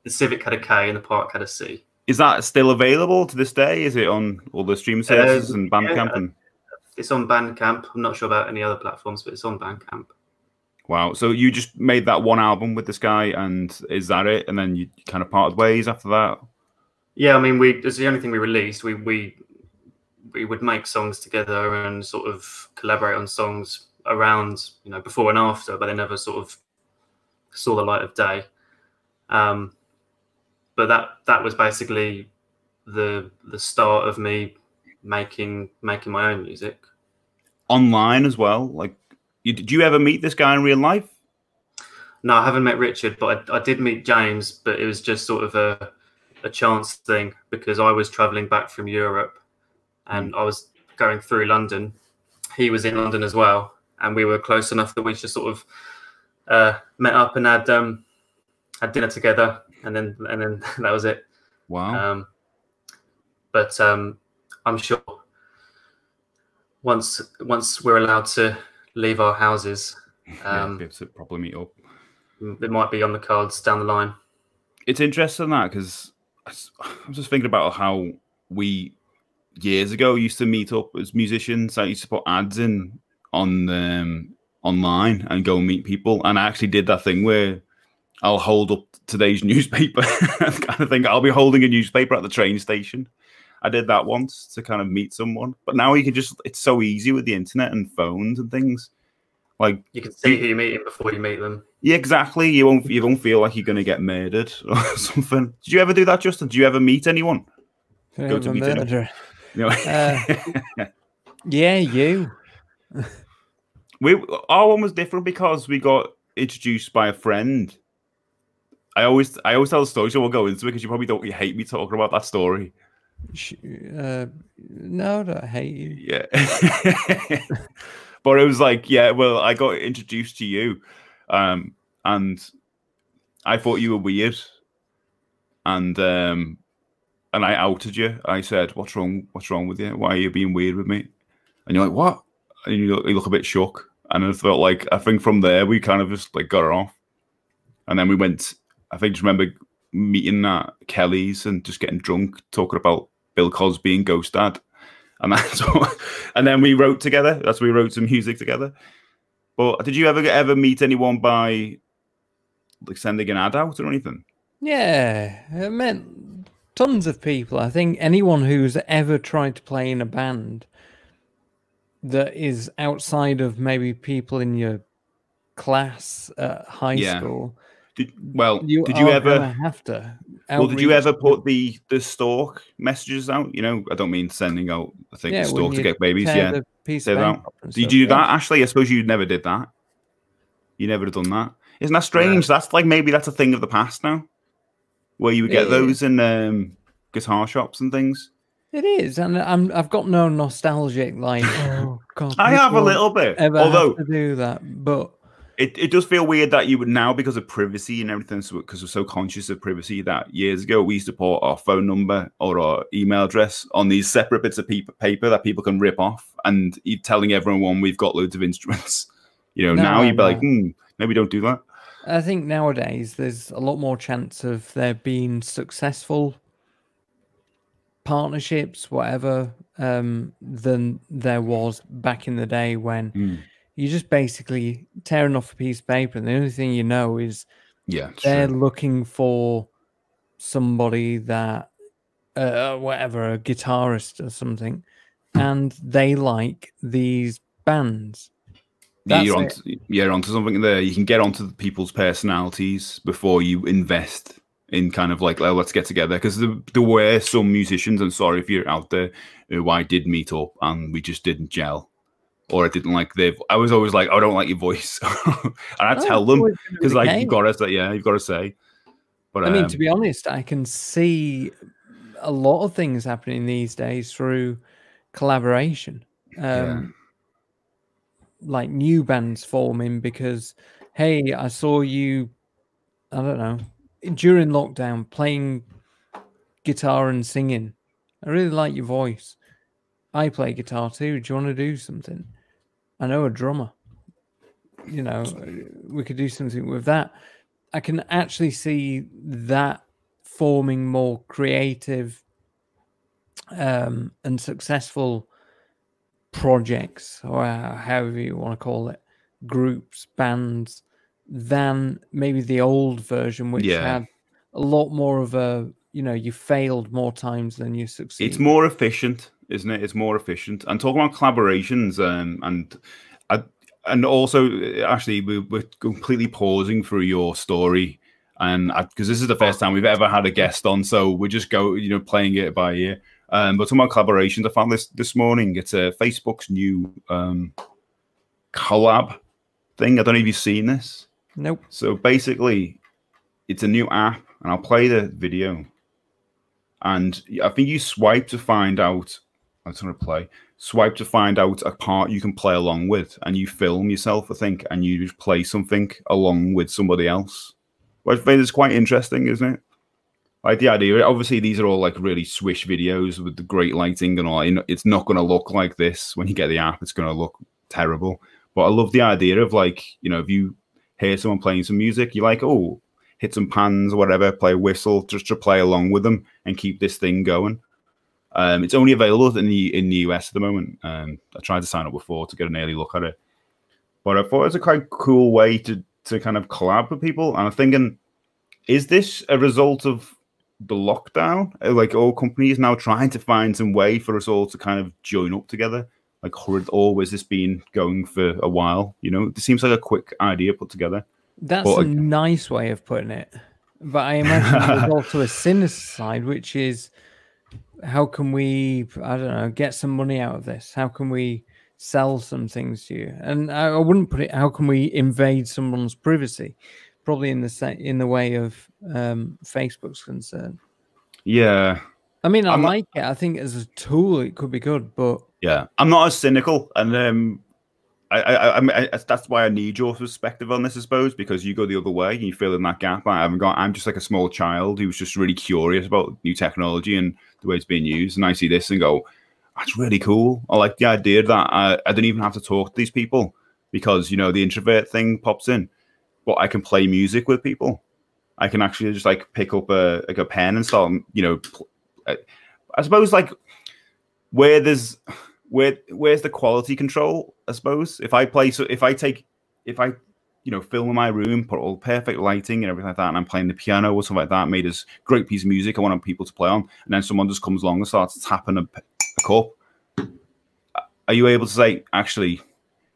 The Civic had a K and the Park had a C. Is that still available to this day? Is it on all the stream services and Bandcamp? It's on Bandcamp. I'm not sure about any other platforms, but it's on Bandcamp. Wow. So you just made that one album with this guy, and is that it? And then you kind of parted ways after that? Yeah, I mean, it's the only thing we released. We would make songs together and sort of collaborate on songs around, you know, before and after, but they never sort of saw the light of day. But that was basically the start of me making my own music. online as well? Like, did you ever meet this guy in real life? No, I haven't met Richard, but I did meet James, but it was just sort of a chance thing because I was traveling back from Europe and I was going through London. He was in London as well, and we were close enough that we just sort of met up and had dinner together, and then that was it. Wow. But I'm sure once we're allowed to leave our houses, yeah, probably meet up. It might be on the cards down the line. It's interesting that, because I'm just thinking about how we years ago used to meet up as musicians. I used to put ads in on online and go meet people, and I actually did that thing where I'll hold up today's newspaper and kind of think I'll be holding a newspaper at the train station. I did that once to kind of meet someone, but now you can just—it's so easy with the internet and phones and things. Like, you can see who you're meeting before you meet them. Yeah, exactly. You won't feel like you're going to get murdered or something. Did you ever do that, Justin? Did you ever meet anyone? Go to meet anyone? No. Yeah, you. Our one was different because we got introduced by a friend. I always tell the story, so we'll go into it because you probably don't. You hate me talking about that story. No, I don't hate you. Yeah. But it was like, yeah, well, I got introduced to you, and I thought you were weird, and I outed you. I said, "What's wrong? What's wrong with you? Why are you being weird with me?" And you're like, "What?" And you look a bit shook. And I felt like, I think from there we kind of just like got it off, and then we went. I think just remember meeting at Kelly's and just getting drunk, talking about Bill Cosby and Ghost Dad. And that's what, and then we wrote together. That's when we wrote some music together. But did you ever meet anyone by like sending an ad out or anything? Yeah, I met tons of people. I think anyone who's ever tried to play in a band that is outside of maybe people in your class at high school. Did you ever put the stalk messages out? You know, I don't mean sending out. I think the stalk to get babies. Yeah, the piece of out. Did you do that, Ashley? I suppose you never did that. You never have done that. Isn't that strange? That's like maybe that's a thing of the past now, where you would get those in guitar shops and things. It is, and I've got no nostalgic like. Oh God, I have a little bit. Although have to do that, but. It does feel weird that you would now, because of privacy and everything, so because we're so conscious of privacy, that years ago we used to put our phone number or our email address on these separate bits of paper that people can rip off, and you're telling everyone we've got loads of instruments. You know, now you'd be like, maybe don't do that. I think nowadays there's a lot more chance of there being successful partnerships, whatever, than there was back in the day when... You're just basically tearing off a piece of paper, and the only thing you know is they're looking for somebody that, whatever, a guitarist or something, and they like these bands. That's you're onto something there. You can get onto the people's personalities before you invest in kind of like, oh, let's get together. Because there were some musicians, and sorry if you're out there, who I did meet up and we just didn't gel. Or I didn't like their. I was always like, I don't like your voice, and I tell them because like you've got to say. But I mean, to be honest, I can see a lot of things happening these days through collaboration, like new bands forming because hey, I saw you, I don't know, during lockdown playing guitar and singing. I really like your voice. I play guitar too. Do you want to do something? I know a drummer. You know, we could do something with that. I can actually see that forming more creative and successful projects, or however you want to call it, groups, bands, than maybe the old version, which had a lot more of a, you know, you failed more times than you succeeded. It's more efficient. Isn't it? It's more efficient. And talking about collaborations, and also actually we're completely pausing through your story, and because this is the first time we've ever had a guest on, so we're just playing it by ear. But talking about collaborations, I found this morning. It's Facebook's new collab thing. I don't know if you've seen this. Nope. So basically, it's a new app, and I'll play the video. And I think you swipe to find out. I'm trying to play. Swipe to find out a part you can play along with, and you film yourself, I think, and you just play something along with somebody else. Which I think is quite interesting, isn't it? Like the idea, obviously, these are all like really swish videos with the great lighting and all. It's not going to look like this when you get the app. It's going to look terrible. But I love the idea of, like, you know, if you hear someone playing some music, you're like, oh, hit some pans or whatever, play a whistle, just to play along with them and keep this thing going. It's only available in the US at the moment. I tried to sign up before to get an early look at it, but I thought it was a quite cool way to kind of collab with people. And I'm thinking, is this a result of the lockdown? Like, all companies now trying to find some way for us all to kind of join up together. Like, always this been going for a while, you know? It seems like a quick idea put together. That's a nice way of putting it. But I imagine there's also a sinister side, which is, how can we, I don't know, get some money out of this? How can we sell some things to you? And I wouldn't put it, how can we invade someone's privacy? Probably in the way of Facebook's concern. Yeah. I mean, I like it. I think as a tool, it could be good, but... Yeah, I'm not as cynical. And I that's why I need your perspective on this, I suppose, because you go the other way and you fill in that gap. I'm just like a small child who's just really curious about new technology and the way it's being used. And I see this and go, that's really cool. I like the idea that I don't even have to talk to these people because, you know, the introvert thing pops in. But I can play music with people. I can actually just, like, pick up a pen and start, you know, I suppose, like, where's the quality control, I suppose? If I you know, film in my room, put all perfect lighting and everything like that, and I'm playing the piano or something like that, made this great piece of music I wanted people to play on, and then someone just comes along and starts tapping a cup, are you able to say, actually,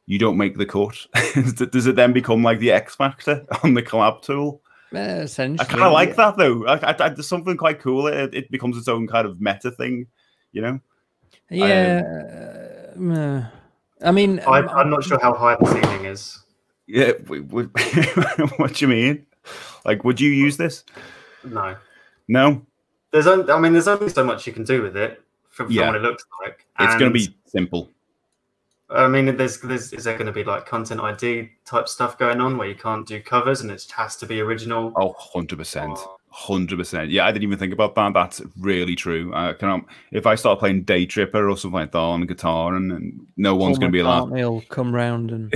you don't make the cut? Does it then become like the X Factor on the collab tool? Essentially. I kind of like that, though. There's something quite cool. It becomes its own kind of meta thing, you know? Yeah. I mean... I'm not sure how high the ceiling is. Yeah, what do you mean? Like, would you use this? No. No? There's only so much you can do with it from what it looks like. It's going to be simple. I mean, is there going to be, like, content ID type stuff going on where you can't do covers and it has to be original? Oh, 100%. 100%. Yeah, I didn't even think about that. That's really true. If I start playing Day Tripper or something like that on the guitar, and no one's going to be allowed. He'll come round and...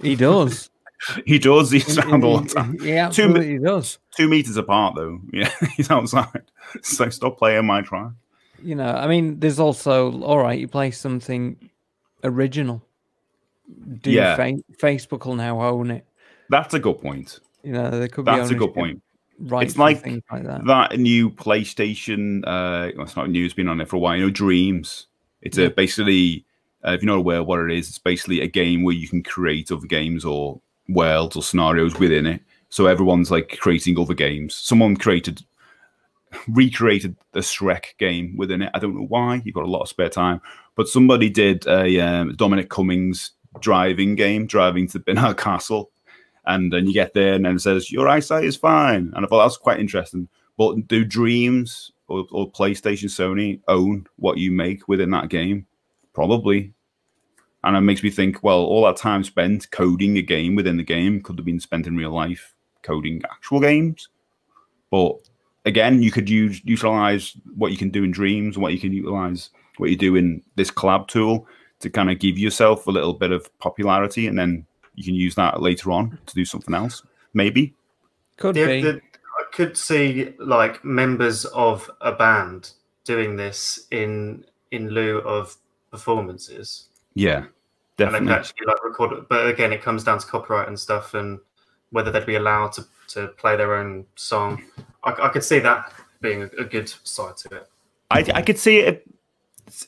He does. He does. He sounds all the time. Yeah, he does. 2 meters apart, though. Yeah, he's outside. So stop playing my track. You know, I mean, there's also, all right, you play something... original. Facebook will now own it. That's a good point. You know, there could be. That's a good point. Right, it's like that new PlayStation. Well, it's not new. It's been on there for a while. You know, Dreams. It's basically, if you're not aware what it is, it's basically a game where you can create other games or worlds or scenarios within it. So everyone's like creating other games. Someone recreated the Shrek game within it. I don't know why. You've got a lot of spare time. But somebody did a Dominic Cummings driving game, driving to Binnar Castle. And then you get there and then it says, your eyesight is fine. And I thought that was quite interesting. But do Dreams or PlayStation, Sony own what you make within that game? Probably. And it makes me think, well, all that time spent coding a game within the game could have been spent in real life coding actual games. But again, you could utilize what you can do in Dreams and what you can utilize... what you do in this collab tool to kind of give yourself a little bit of popularity, and then you can use that later on to do something else. Maybe. I could see, like, members of a band doing this in lieu of performances. Yeah, definitely. And they could actually, like, record it. But again, it comes down to copyright and stuff, and whether they'd be allowed to play their own song. I could see that being a good side to it. I could see it.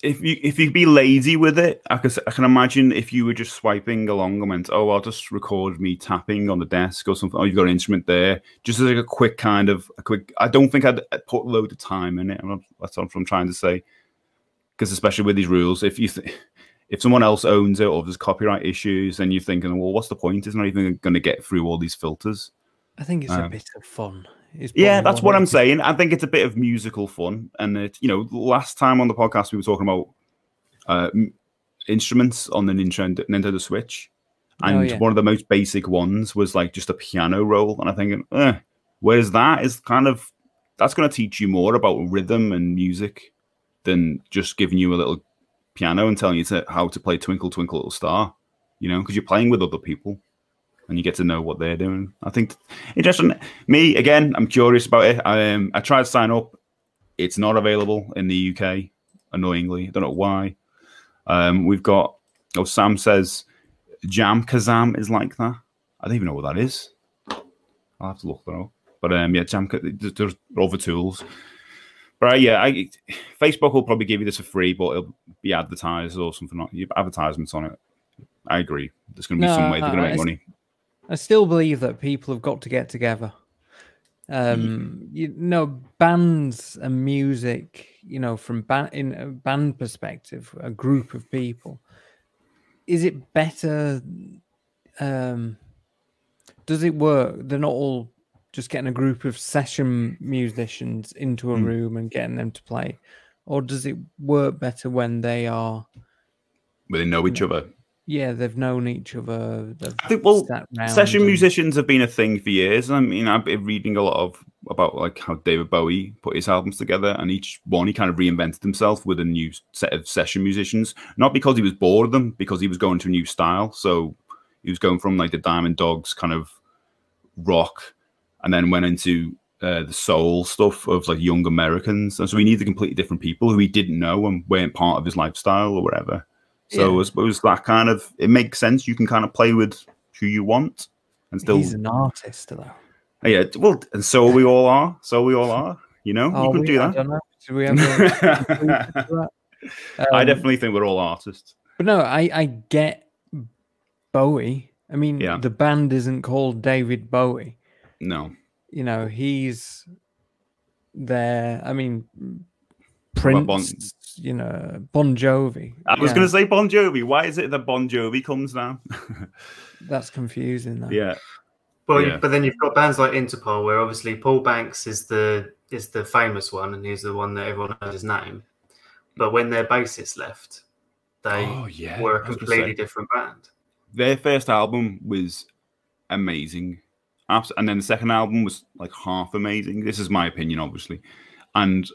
if you be lazy with it, I can imagine if you were just swiping along and went, oh, I'll just record me tapping on the desk or something. Oh, you've got an instrument there. Just as like a quick. I don't think I'd put a load of time in it. That's what I'm trying to say. Because especially with these rules, if someone else owns it or there's copyright issues, then you're thinking, well, what's the point? It's not even going to get through all these filters. I think it's a bit of fun. Yeah, that's what I'm saying. I think it's a bit of musical fun. And, you know, last time on the podcast, we were talking about instruments on the Nintendo Switch. And one of the most basic ones was like just a piano roll. And I'm thinking, whereas that is kind of, that's going to teach you more about rhythm and music than just giving you a little piano and telling you how to play Twinkle, Twinkle, Little Star, you know, because you're playing with other people. And you get to know what they're doing. I think interesting. Me again. I'm curious about it. I tried to sign up. It's not available in the UK. Annoyingly, I don't know why. We've got. Oh, Sam says Jam Kazam is like that. I don't even know what that is. I'll have to look that up. But yeah, Jam. There's other tools. Right? Yeah. Facebook will probably give you this for free, but it'll be advertised or something. You have advertisements on it. I agree. There's going to be some way they're going to make money. I still believe that people have got to get together. You know, bands and music, you know, from in a band perspective, a group of people, is it better? Does it work? They're not all just getting a group of session musicians into a room and getting them to play, or does it work better when they are? When they know each other. Yeah, they've known each other. I think, well, session musicians have been a thing for years. I mean, I've been reading a lot about like how David Bowie put his albums together, and each one he kind of reinvented himself with a new set of session musicians. Not because he was bored of them, because he was going to a new style. So he was going from like the Diamond Dogs kind of rock, and then went into the soul stuff of like Young Americans. And so he needed completely different people who he didn't know and weren't part of his lifestyle or whatever. So I suppose that kind of, it makes sense. You can kind of play with who you want and still. He's an artist, though. Yeah, well, and so we all are. So we all are. You know, you can do that. I don't know. Should we have that? I definitely think we're all artists. But no, I get Bowie. I mean, the band isn't called David Bowie. No. You know, he's there. I mean, Prince. You know, Bon Jovi. I was going to say Bon Jovi. Why is it that Bon Jovi comes now? That's confusing. Though. Yeah. Well, but then you've got bands like Interpol, where obviously Paul Banks is the famous one, and he's the one that everyone knows his name. But when their bassist left, they were a completely different band. Their first album was amazing, and then the second album was like half amazing. This is my opinion, obviously, and.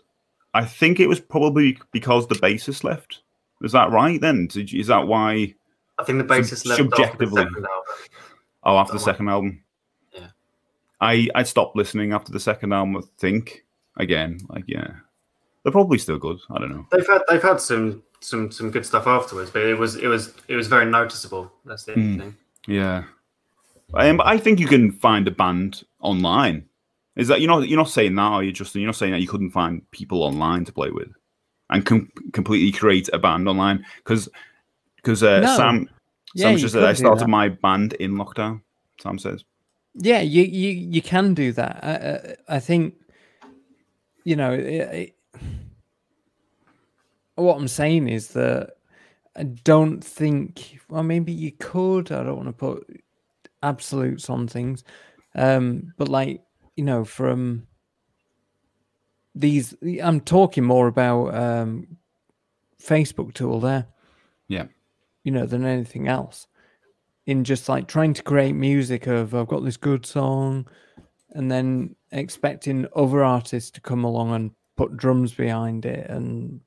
I think it was probably because the bassist left. Is that right then? Is that why? I think the bassist left subjectively. After the second album. Oh, after the second album. Yeah. I stopped listening after the second album, I think. Again, like, yeah. They're probably still good. I don't know. They've had some good stuff afterwards, but it was very noticeable. That's the thing. Yeah. I think you can find a band online. Is that you're not saying that, are you, Justin? You're not saying that you couldn't find people online to play with, and completely create a band online because no. Sam just said I started my band in lockdown. Sam says, "Yeah, you can do that. I think you know what I'm saying is that I don't think. Well, maybe you could. I don't want to put absolutes on things, but like." You know, from these, I'm talking more about Facebook tool there. Yeah. You know, than anything else. In just like trying to create music of, I've got this good song, and then expecting other artists to come along and put drums behind it and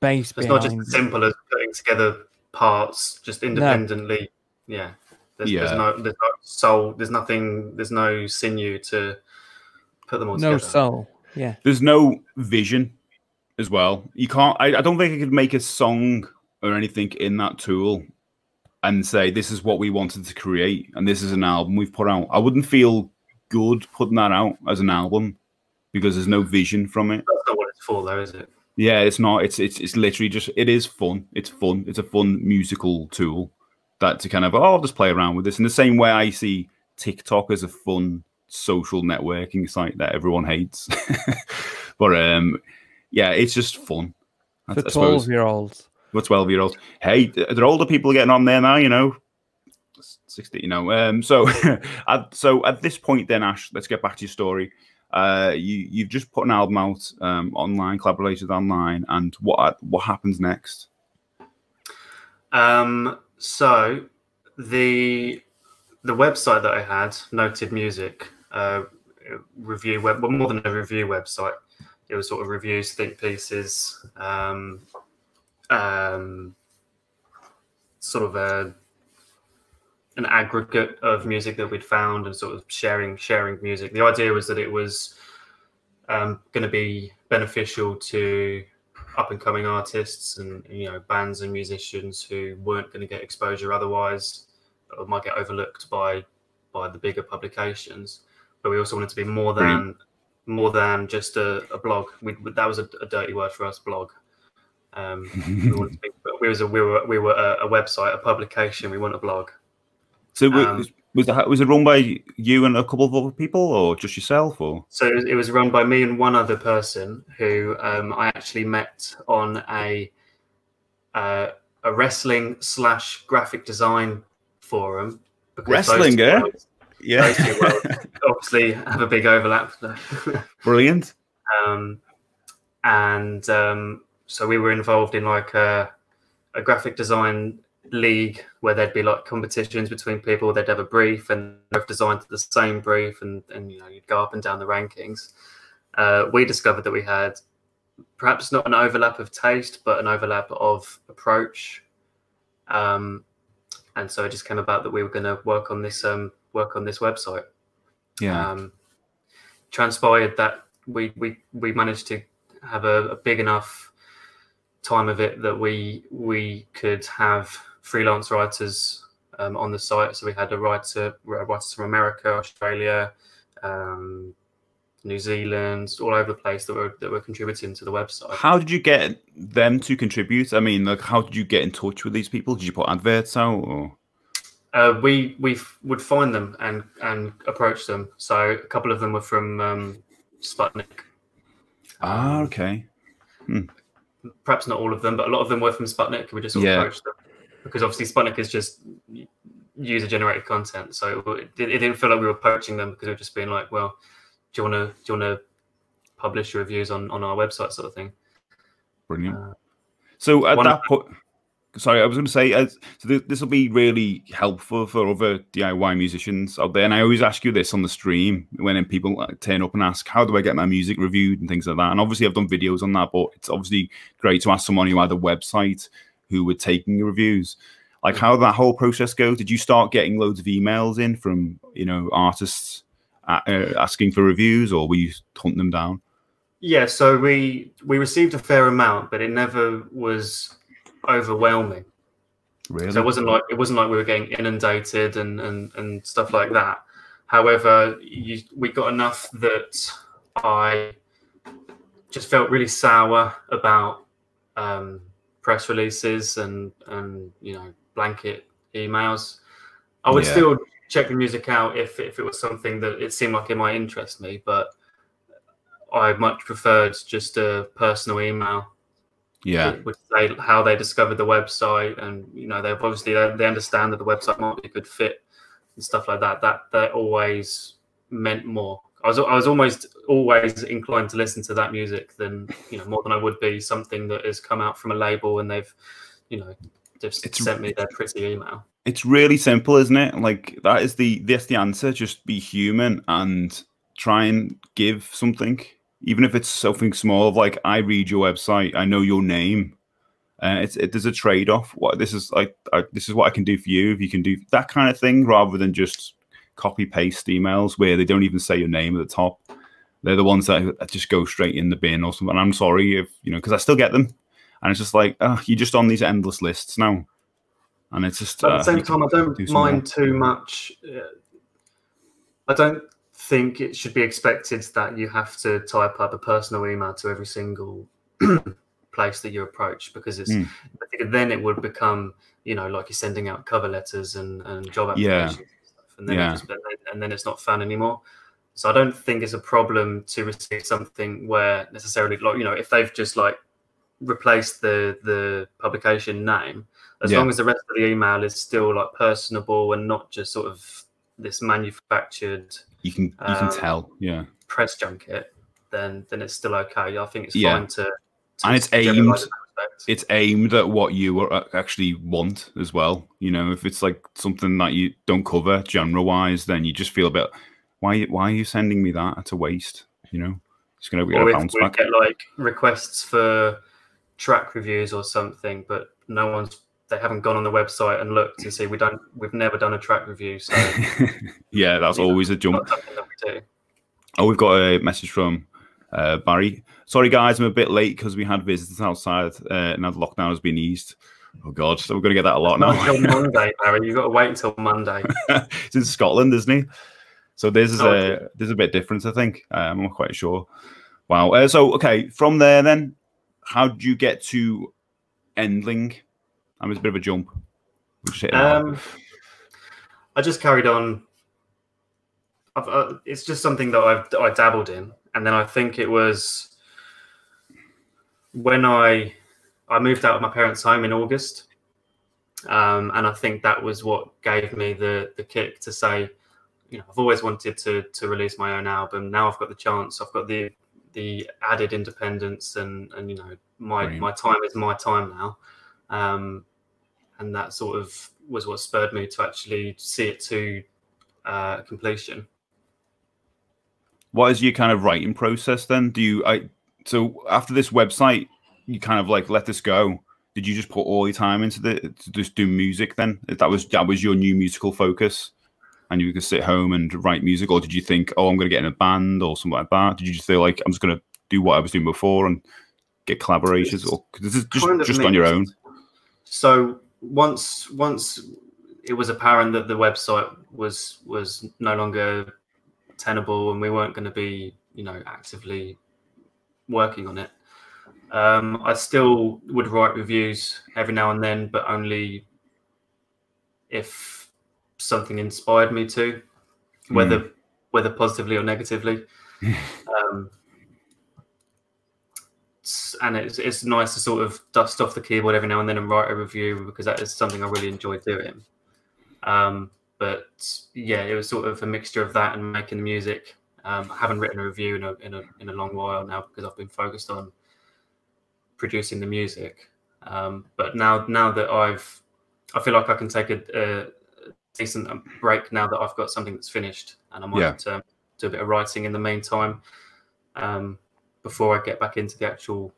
bass behind it. It's not just as simple as putting together parts just independently. No. Yeah. There's no soul. There's nothing. There's no sinew to put them all together. No soul. Yeah. There's no vision, as well. You can't. I don't think I could make a song or anything in that tool, and say this is what we wanted to create, and this is an album we've put out. I wouldn't feel good putting that out as an album because there's no vision from it. That's not what it's for, though, is it? Yeah, it's not. It's literally just. It is fun. It's fun. It's a fun musical tool that to kind of I'll just play around with this in the same way I see TikTok as a fun social networking site that everyone hates. But yeah, it's just fun. For 12-year-olds. For 12-year-olds. Hey, there are older people getting on there now. You know, 60. You know. So at this point, then Ash, let's get back to your story. You've just put an album out online, collaborated online, and what happens next? So the website that I had, Noted Music, review web, well, more than a review website. It was sort of reviews, think pieces, sort of an aggregate of music that we'd found and sort of sharing music. The idea was that it was going to be beneficial to up-and-coming artists and, you know, bands and musicians who weren't going to get exposure otherwise or might get overlooked by the bigger publications. But we also wanted to be more than just a blog. That was a dirty word for us, blog. We wanted to be, we were a website, a publication. We weren't a blog. So was it run by you and a couple of other people, or just yourself, or? So it was run by me and one other person who I actually met on a wrestling/graphic design forum. Wrestling, yeah. Yeah. Those two worlds obviously have a big overlap. Brilliant. So we were involved in like a graphic design league where there'd be like competitions between people. They'd have a brief and they've designed the same brief, and you know, you'd go up and down the rankings. We discovered that we had perhaps not an overlap of taste but an overlap of approach, and so it just came about that we were going to work on this website. Yeah. Transpired that we managed to have a big enough time of it that we could have freelance writers on the site. So we had writers from America, Australia, New Zealand, all over the place that were contributing to the website. How did you get them to contribute? I mean, like, how did you get in touch with these people? Did you put adverts out, or? We would find them and approach them. So a couple of them were from Sputnik. Ah, okay. Hmm. Perhaps not all of them, but a lot of them were from Sputnik. We just sort of approached them. Because obviously Sputnik is just user-generated content, so it didn't feel like we were poaching them, because we were just being like, "Well, do you want to publish your reviews on our website?" sort of thing. Brilliant. So at that point, sorry, I was going to say, so this will be really helpful for other DIY musicians out there. And I always ask you this on the stream when people turn up and ask, how do I get my music reviewed and things like that? And obviously I've done videos on that, but it's obviously great to ask someone who had a website who were taking the reviews. Like, how did that whole process go? Did you start getting loads of emails in from, you know, artists asking for reviews, or were you hunting them down? Yeah, so we received a fair amount, but it never was overwhelming. Really? So it wasn't like we were getting inundated and stuff like that. However, we got enough that I just felt really sour about press releases and you know, blanket emails. I would still check the music out if it was something that it seemed like it might interest me, but I much preferred just a personal email. Yeah, which say how they discovered the website, and you know, they've obviously they understand that the website might be a good fit and stuff like that. That always meant more. I was almost always inclined to listen to that music than, you know, more than I would be something that has come out from a label and they've, you know, just sent me their pretty email. It's really simple, isn't it? Like, that's the answer. Just be human and try and give something. Even if it's something small, like, I read your website, I know your name. There's a trade-off. What this is like, this is what I can do for you. If you can do that kind of thing, rather than just copy-paste emails where they don't even say your name at the top. They're the ones that just go straight in the bin or something. And I'm sorry if you know, because I still get them, and it's just like, you're just on these endless lists now. And it's just at the same time, I don't mind too much. I don't think it should be expected that you have to type up a personal email to every single place that you approach, because it's then it would become, you know, like you're sending out cover letters and job applications and stuff, and then and then it's not fun anymore. So I don't think it's a problem to receive something where necessarily, like, you know, if they've just like replaced the publication name, as long as the rest of the email is still like personable and not just sort of this manufactured, you can tell, press junket, then it's still okay. I think it's fine to and it's aimed, it's aimed at what you actually want as well. You know, if it's like something that you don't cover genre wise, then you just feel a bit, why are you sending me that? It's a waste. You know, it's going to be a bounce back. Get like requests for track reviews or something, but no one's, they haven't gone on the website and looked to see, we've never done a track review. So yeah, that's always a jump. Oh, we've got a message from Barry. Sorry guys, I'm a bit late because we had visitors outside and now the lockdown has been eased. Oh god, so we're gonna get that a lot now. Until Monday, Barry. You've got to wait until Monday. It's in Scotland, isn't he? So this is a bit different, I think. I'm not quite sure. Wow. So okay, from there then, how did you get to Endling? I mean, it's a bit of a jump. I just carried on. It's just something that I dabbled in, and then I think it was when I moved out of my parents' home in August, and I think that was what gave me the kick to say, you know, I've always wanted to release my own album. Now I've got the chance. I've got the added independence, and you know, my time is my time now. And that sort of was what spurred me to actually see it to completion. What is your kind of writing process then? Do you so after this website, you kind of like let this go? Did you just put all your time into to just do music then? If that was your new musical focus, and you could sit home and write music, or did you think, oh, I'm going to get in a band or something like that? Did you just feel like I'm just going to do what I was doing before and get collaborations, or this is just on your own? So once it was apparent that the website was no longer tenable and we weren't going to be, you know, actively working on it, I still would write reviews every now and then, but only if something inspired me to, whether positively or negatively. And it's nice to sort of dust off the keyboard every now and then and write a review, because that is something I really enjoy doing. But yeah, it was sort of a mixture of that and making the music. I haven't written a review in a long while now, because I've been focused on producing the music. But now that I feel like I can take a decent break now that I've got something that's finished, and I might do a bit of writing in the meantime. Before I get back into the actual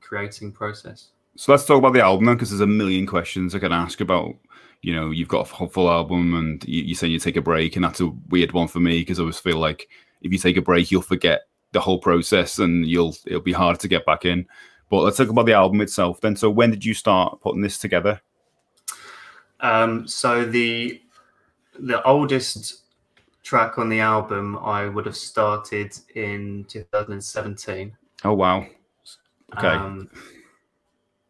creating process. So let's talk about the album then, because there's a million questions I can ask about, you know, you've got a full album and you're saying you take a break, and that's a weird one for me, because I always feel like if you take a break, you'll forget the whole process and it'll be hard to get back in. But let's talk about the album itself then. So when did you start putting this together? So the oldest track on the album I would have started in 2017. Oh wow, okay.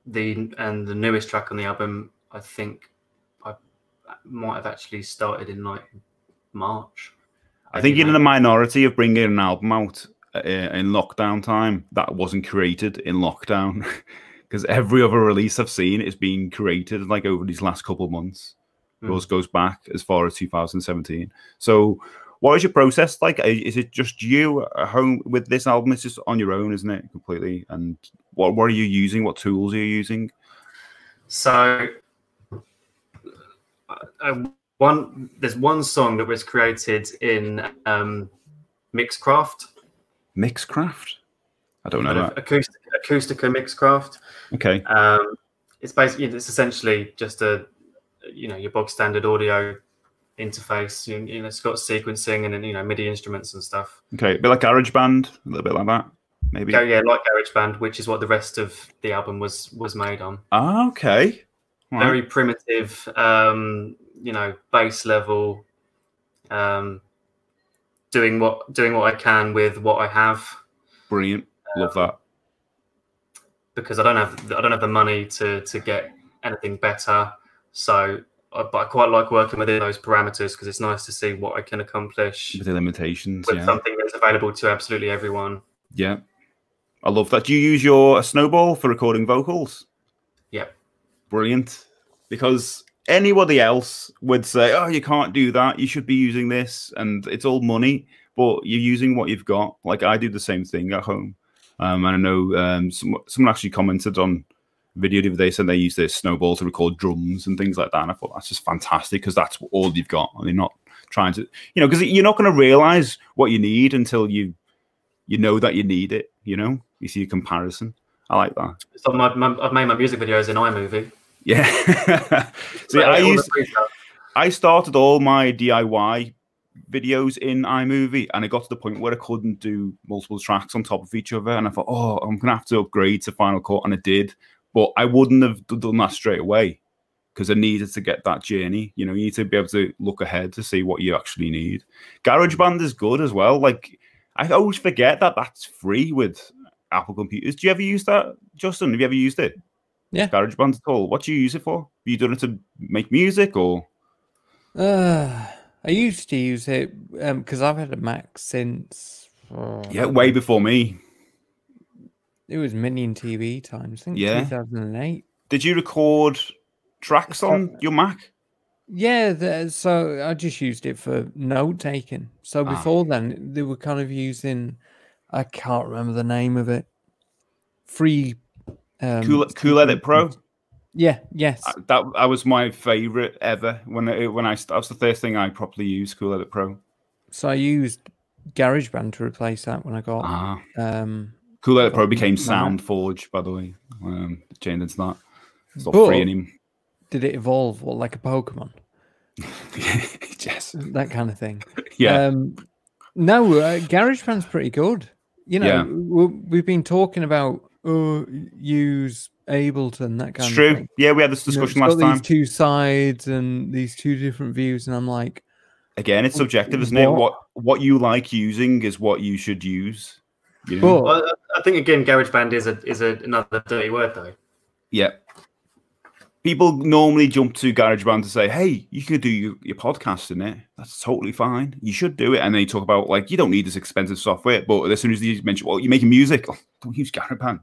The newest track on the album, I think I might have actually started in like March. I think you're in the minority of bringing an album out in lockdown time that wasn't created in lockdown, because every other release I've seen is being created like over these last couple of months. Yours goes back as far as 2017. So what is your process like? Is it just you at home with this album? It's just on your own, isn't it, completely? And what are you using? What tools are you using? So there's one song that was created in Mixcraft. Mixcraft? I don't know that. Acoustica Mixcraft. Okay. It's basically, it's essentially just a, you know, your bog standard audio interface. You know, it's got sequencing and, you know, MIDI instruments and stuff. Okay, a bit like GarageBand, a little bit like that, maybe. Oh yeah, like GarageBand, which is what the rest of the album was made on. Ah, okay. All very right. Primitive, you know, bass level, doing what I can with what I have. Brilliant, love that. because I don't have the money to get anything better. So, but I quite like working within those parameters because it's nice to see what I can accomplish with the limitations with something that's available to absolutely everyone. Yeah, I love that. Do you use your Snowball for recording vocals? Yeah, brilliant. Because anybody else would say, oh, you can't do that, you should be using this, and it's all money, but you're using what you've got. Like, I do the same thing at home. And I know someone actually commented on video the other day, said they use their Snowball to record drums and things like that. And I thought, that's just fantastic, because that's all you've got. And they're not trying to, you know, because you're not going to realize what you need until you know that you need it, you know? You see a comparison. I like that. So I've made my music videos in iMovie. Yeah. See, I started all my DIY videos in iMovie, and it got to the point where I couldn't do multiple tracks on top of each other, and I thought, oh, I'm going to have to upgrade to Final Cut, and I did. But I wouldn't have done that straight away because I needed to get that journey. You know, you need to be able to look ahead to see what you actually need. GarageBand is good as well. Like, I always forget that that's free with Apple computers. Do you ever use that, Justin? Have you ever used it? Yeah. GarageBand at all? What do you use it for? Have you done it to make music or? I used to use it because I've had a Mac since... yeah, way before me. It was Minion TV times, I think, yeah. 2008. Did you record tracks on your Mac? Yeah, so I just used it for note-taking. So before then, they were kind of using... I can't remember the name of it. Free... Cool Edit Pro? Yeah, yes. That was my favorite ever. That was the first thing I properly used, Cool Edit Pro. So I used GarageBand to replace that when I got... Cool Edit Pro became SoundForge, by the way. Changed into that. It's not free anymore. Did it evolve? Well, like a Pokemon? Yes. That kind of thing. Yeah. No, GarageBand's pretty good. You know, we've been talking about use Ableton, that kind of thing. Yeah, we had this discussion last time. These two sides and these two different views, and I'm like, again, it's subjective, isn't it? What you like using is what you should use. You know? Well, I think again, GarageBand is another dirty word, though. Yeah. People normally jump to GarageBand to say, hey, you could do your podcast in it. That's totally fine. You should do it. And they talk about, like, you don't need this expensive software. But as soon as you mention, well, you're making music, oh, don't use GarageBand.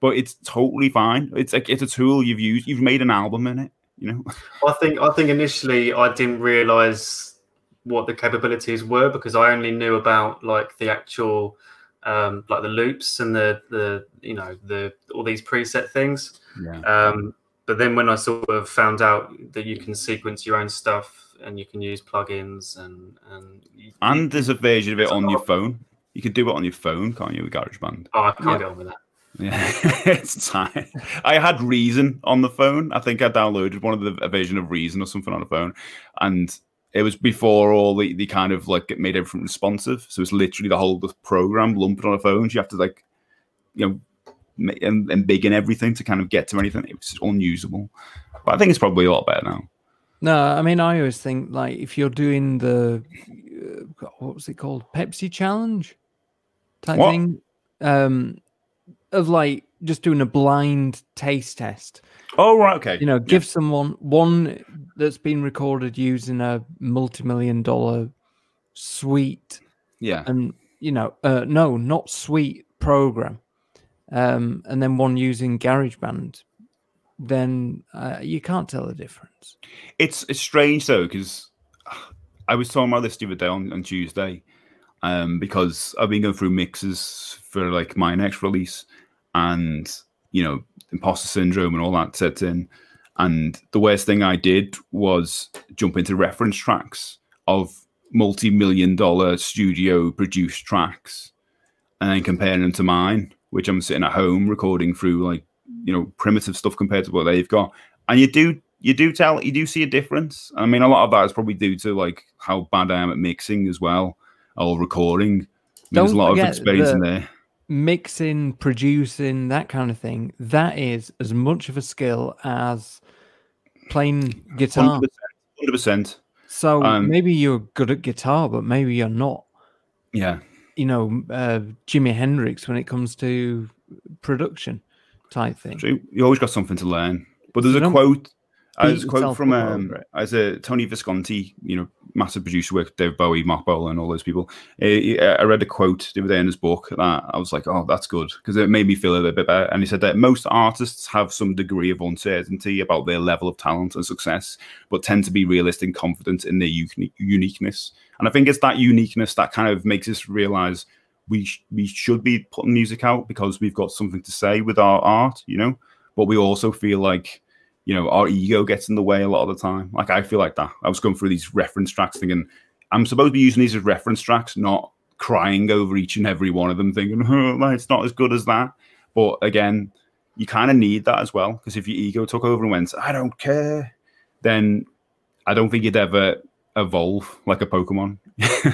But it's totally fine. It's like, it's a tool you've used. You've made an album in it, you know? I think initially I didn't realize what the capabilities were because I only knew about, like, the actual... like the loops and the you know, the all these preset things. Yeah. But then when I sort of found out that you can sequence your own stuff and you can use plugins and there's a version of it on your phone. You could do it on your phone, can't you, with GarageBand? Oh, I can't get on with that. Yeah, it's time. I had Reason on the phone. I think I downloaded a version of Reason or something on the phone, and it was before all the kind of, like, it made everything responsive. So it's literally the whole program lumped on a phone. So you have to, like, you know, embiggen everything to kind of get to anything. It was just unusable. But I think it's probably a lot better now. No, I mean, I always think, like, if you're doing the, what was it called? Pepsi Challenge type thing. Of, like, just doing a blind taste test. Oh, right, okay. You know, give someone one that's been recorded using a multi-million-dollar suite. Yeah. And, you know, no, not suite, program. And then one using GarageBand. Then you can't tell the difference. It's strange, though, because I was talking about this the other day on Tuesday because I've been going through mixes for, like, my next release and, you know, imposter syndrome and all that sets in. And the worst thing I did was jump into reference tracks of multi-million-dollar studio-produced tracks and then comparing them to mine, which I'm sitting at home recording through, like, you know, primitive stuff compared to what they've got. And you do see a difference. I mean, a lot of that is probably due to, like, how bad I am at mixing as well, or recording. I mean, there's a lot of experience in there. Mixing, producing, that kind of thing, that is as much of a skill as playing guitar. 100%. So maybe you're good at guitar, but maybe you're not. Yeah. You know, Jimi Hendrix when it comes to production. type thing. True. You always got something to learn. But there's a quote. There's a quote from as a Tony Visconti, you know, massive producer with David Bowie, Mark Bolan, and all those people. I read a quote the other day in his book that I was like, oh, that's good, because it made me feel a little bit better. And he said that most artists have some degree of uncertainty about their level of talent and success, but tend to be realistic and confident in their uniqueness. And I think it's that uniqueness that kind of makes us realize we should be putting music out because we've got something to say with our art, you know, but we also feel like, you know, our ego gets in the way a lot of the time. Like, I feel like that. I was going through these reference tracks thinking, I'm supposed to be using these as reference tracks, not crying over each and every one of them thinking, oh, it's not as good as that. But again, you kind of need that as well, because if your ego took over and went, I don't care, then I don't think you'd ever evolve like a Pokemon. Do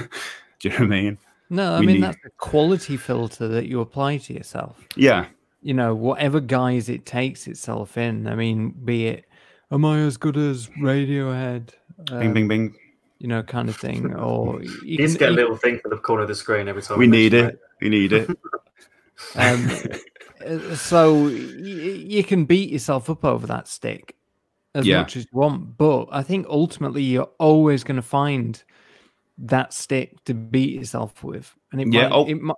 you know what I mean? No, I mean, that's the quality filter that you apply to yourself. Yeah. You know, whatever guise it takes itself in. I mean, be it, am I as good as Radiohead? Bing, bing, bing. You know, kind of thing. Or you can just get a little thing for the corner of the screen every time. We need it. We need it. So you can beat yourself up over that stick as much as you want. But I think ultimately you're always going to find that stick to beat yourself with. And it, might,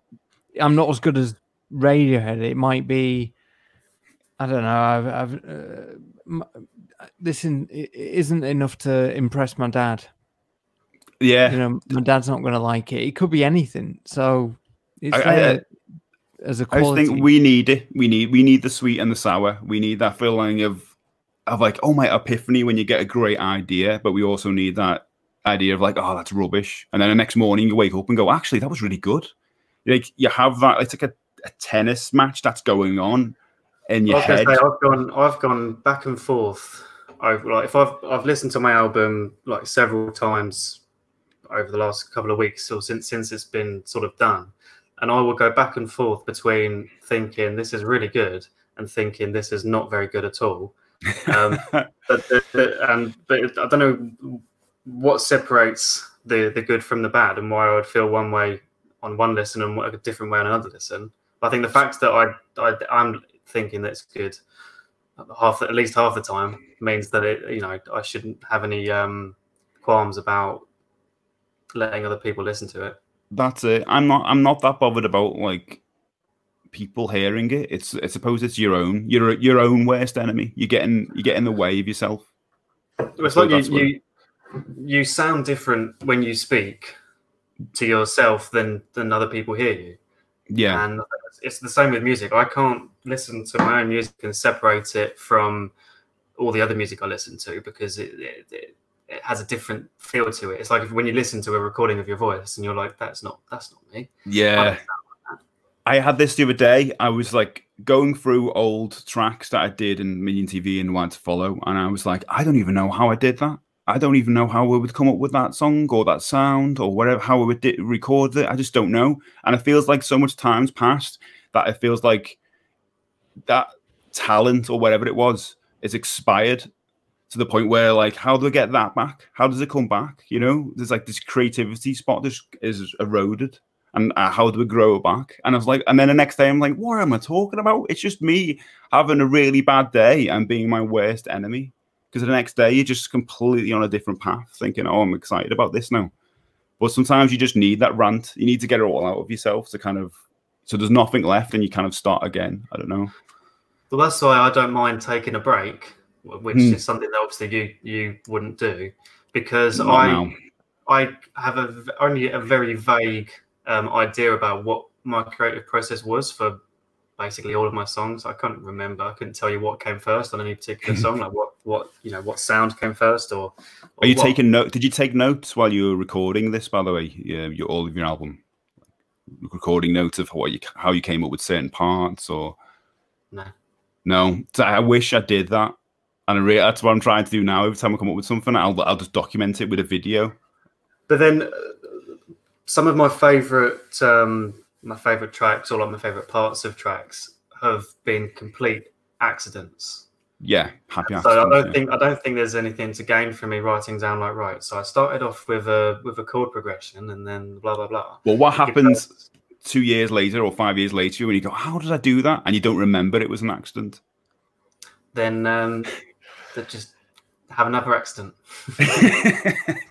I'm not as good as Radiohead. It might be, I don't know, this isn't enough to impress my dad. Yeah, you know, my dad's not going to like it. It could be anything. So it's as a quality. I just think we need it. We need the sweet and the sour. We need that feeling of like, oh, my epiphany when you get a great idea, but we also need that idea of like, oh, that's rubbish, and then the next morning you wake up and go, actually, that was really good. Like, you have that. It's like a tennis match that's going on in your head. Say, I've gone back and forth. I've listened to my album like several times over the last couple of weeks, or since it's been sort of done, and I will go back and forth between thinking this is really good and thinking this is not very good at all. But I don't know what separates the good from the bad, and why I would feel one way on one listen and a different way on another listen. But I think the fact that I'm thinking that it's good at least half the time means that it, you know, I shouldn't have any qualms about letting other people listen to it. That's it. I'm not that bothered about like people hearing it. It's, I suppose it's your own worst enemy. You get in the way of yourself. It's so like you sound different when you speak to yourself than other people hear you. Yeah, and it's the same with music. I can't listen to my own music and separate it from all the other music I listen to, because it has a different feel to it. It's like when you listen to a recording of your voice and you're like, that's not me. Yeah, I had this the other day. I was like going through old tracks that I did in Minion TV and Wanted to Follow, and I was like, I don't even know how I did that. I don't even know how we would come up with that song or that sound or whatever, how we would record it. I just don't know. And it feels like so much time's passed that it feels like that talent or whatever it was is expired, to the point where, like, how do I get that back? How does it come back? You know, there's like this creativity spot that is eroded, and how do we grow it back? And I was like, and then the next day I'm like, what am I talking about? It's just me having a really bad day and being my worst enemy. Because the next day, you're just completely on a different path, thinking, oh, I'm excited about this now. But sometimes you just need that rant. You need to get it all out of yourself to kind of, so there's nothing left and you kind of start again. I don't know. Well, that's why I don't mind taking a break, which is something that obviously you wouldn't do, because I have only a very vague idea about what my creative process was for basically all of my songs. I couldn't remember. I couldn't tell you what came first on any particular song, like what you know, what sound came first, or are you taking note? Did you take notes while you were recording this? By the way, yeah, all of your album, recording notes of how you came up with certain parts, or no. So I wish I did that, and that's what I'm trying to do now. Every time I come up with something, I'll just document it with a video. But then some of my favorite. My favourite tracks, or like my favourite parts of tracks, have been complete accidents. Yeah, happy accidents. So I don't think there's anything to gain from me writing down like, right, so I started off with a chord progression and then blah blah blah. Well, what happens 2 years later or 5 years later when you go, how did I do that? And you don't remember it was an accident. Then they just have another accident.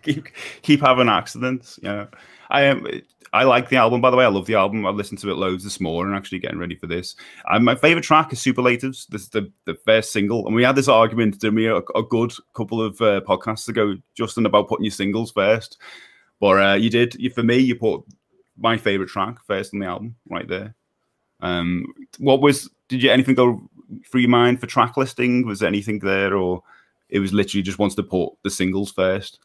keep having accidents. Yeah, I like the album, by the way. I love the album. I listened to it loads this morning, actually, getting ready for this. My favorite track is Superlatives. This is the first single, and we had this argument, didn't we, a good couple of podcasts ago, Justin, about putting your singles first. But you did. For me, you put my favorite track first on the album, right there. What was? Did you anything go through your mind for track listing? Was there anything there, or it was literally just wants to put the singles first?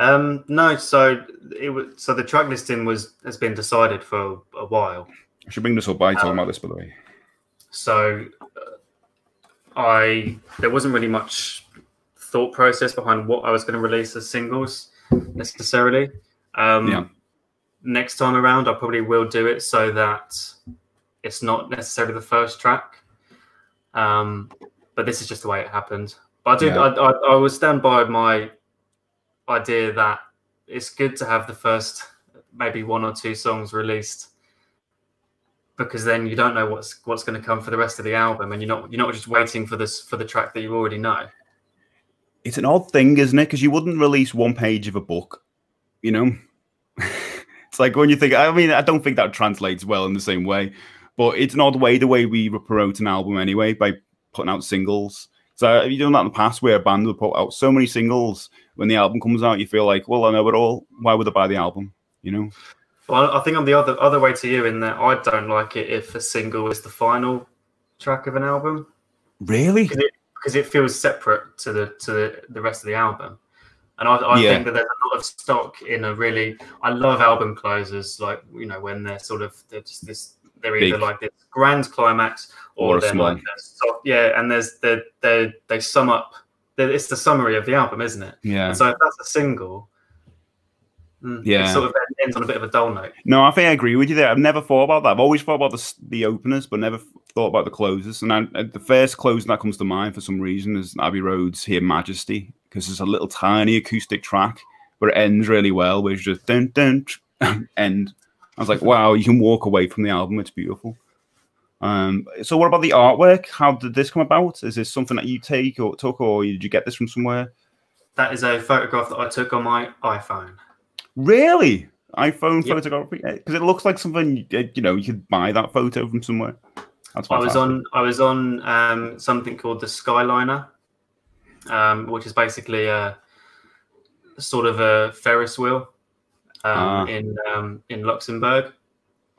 No, so it was. So the track listing has been decided for a while. I should bring this up by talking about this, by the way. So there wasn't really much thought process behind what I was going to release as singles necessarily. Yeah. Next time around, I probably will do it so that it's not necessarily the first track. But this is just the way it happened. But I do. Yeah. I will stand by my idea that it's good to have the first maybe one or two songs released, because then you don't know what's going to come for the rest of the album, and you're not just waiting for the track that you already know. It's an odd thing, isn't it? Because you wouldn't release one page of a book, you know. It's like when you think. I mean, I don't think that translates well in the same way. But it's an odd way the way we promote an album anyway, by putting out singles. So have you done that in the past where a band would put out so many singles, when the album comes out, you feel like, well, I know it all. Why would I buy the album? You know? Well, I think I'm the other way to you in that I don't like it if a single is the final track of an album. Really? Because it feels separate to the rest of the album. And I think that there's a lot of stock in a really... I love album closers, like, you know, when they're sort of... They're just this... They're either big, like this grand climax, or they're small. Like a soft, yeah. And there's they sum up. It's the summary of the album, isn't it? Yeah. And so if that's a single, yeah, it sort of ends on a bit of a dull note. No, I think I agree with you there. I've never thought about that. I've always thought about the openers, but never thought about the closers. And the first closing that comes to mind for some reason is Abbey Road's "Here Majesty," because there's a little tiny acoustic track where it ends really well, where it's just dun dun end. I was like, wow, you can walk away from the album. It's beautiful. So what about the artwork? How did this come about? Is this something that you took, or did you get this from somewhere? That is a photograph that I took on my iPhone. Really? iPhone photography? Because it looks like something, you know, you could buy that photo from somewhere. That's fantastic. I was on something called the Skyliner, which is basically a sort of a Ferris wheel. In Luxembourg.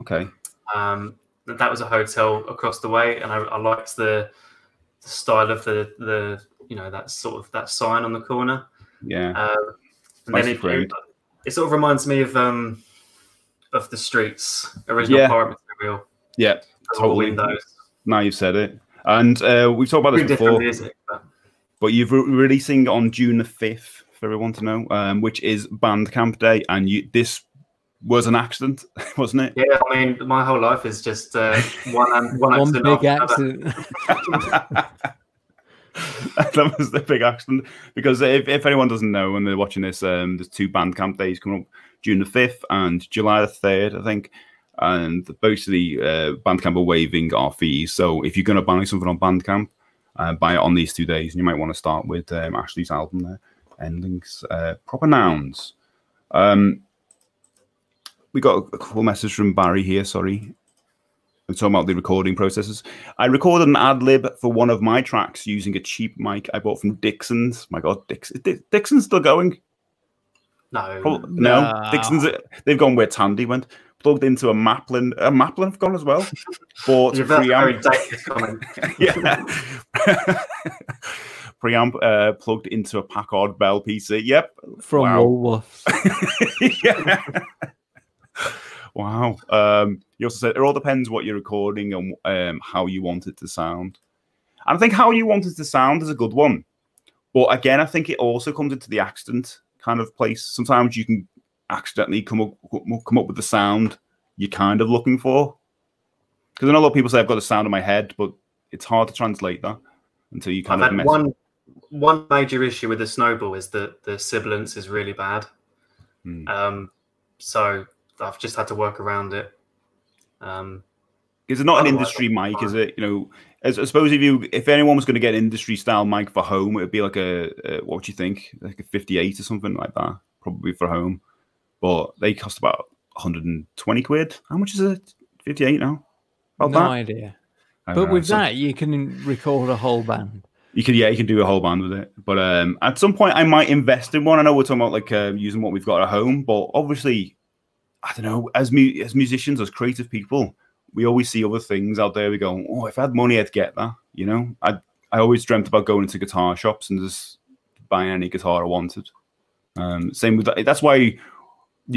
Okay. That was a hotel across the way, and I liked the style of the you know, that sort of that sign on the corner. Yeah. And then it sort of reminds me of The Streets original pirate material. Yeah, totally. Windows. Now you've said it, and we've talked about this before. Music, but you've releasing on June the 5th. For everyone to know, which is Bandcamp Day, and this was an accident, wasn't it? Yeah, I mean, my whole life is just one big accident. That was the big accident, because if anyone doesn't know when they're watching this, there's two Bandcamp Days coming up, June the 5th and July the 3rd, I think. And basically, Bandcamp are waiving our fees, so if you're going to buy something on Bandcamp, buy it on these 2 days, and you might want to start with Ashley's album there. Endling's proper nouns. We got a couple messages from Barry here. Sorry, I'm talking about the recording processes. I recorded an ad lib for one of my tracks using a cheap mic I bought from Dixon's. My God, Dixon's still going? No, no. Dixon's. They've gone where Tandy went. Plugged into a Maplin. A Maplin have gone as well. Bought preamp. Yeah. Preamp plugged into a Packard Bell PC. Yep. From Woolworths. Yeah. Wow. You also said it all depends what you're recording and how you want it to sound. And I think how you want it to sound is a good one. But again, I think it also comes into the accident kind of place. Sometimes you can accidentally come up with the sound you're kind of looking for. Because I know a lot of people say I've got a sound in my head, but it's hard to translate that until you kind of mess up. One major issue with the Snowball is that the sibilance is really bad. So I've just had to work around it. Because it's not an industry mic, is it? You know, as I suppose if anyone was going to get an industry style mic for home, it would be like a what do you think, like a 58 or something like that, probably for home. But they cost about 120 quid. How much is it? 58 now? About no that? Idea. But with that, you can record a whole band. You can, yeah, you can do a whole band with it. But at some point, I might invest in one. I know we're talking about like using what we've got at home, but obviously, I don't know. As musicians, as creative people, we always see other things out there. We go, oh, if I had money, I'd get that. You know, I always dreamt about going into guitar shops and just buying any guitar I wanted. Same with that. That's why, you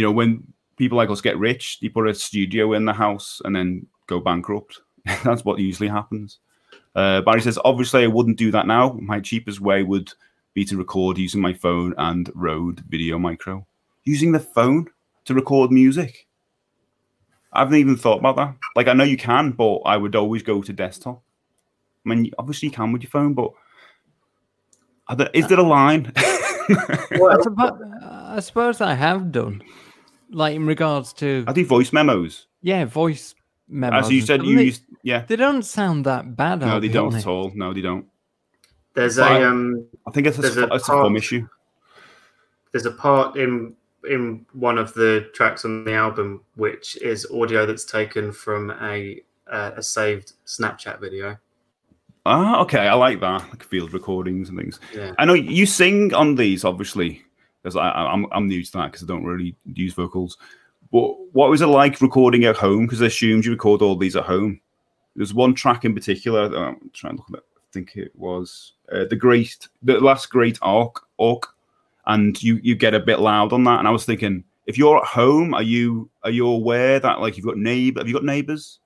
know, when people like us get rich, they put a studio in the house and then go bankrupt. That's what usually happens. Barry says, obviously, I wouldn't do that now. My cheapest way would be to record using my phone and Rode Video Micro. Using the phone to record music? I haven't even thought about that. Like, I know you can, but I would always go to desktop. I mean, obviously, you can with your phone, but is there a line? Well, I suppose I have done. Like, in regards to... I do voice memos. Yeah, voice memos. As you said, you used... Yeah, they don't sound that bad. No, they don't at all. No, they don't. There's a I think it's a form issue. There's a part in one of the tracks on the album which is audio that's taken from a saved Snapchat video. Ah, okay, I like that. Like field recordings and things. Yeah. I know you sing on these, obviously, because I'm new to that because I don't really use vocals. But what was it like recording at home? Because I assumed you record all these at home. There's one track in particular that I'm trying to look at. I think it was the last great orc, and you get a bit loud on that. And I was thinking, if you're at home, are you aware that like you've got have you got neighbours?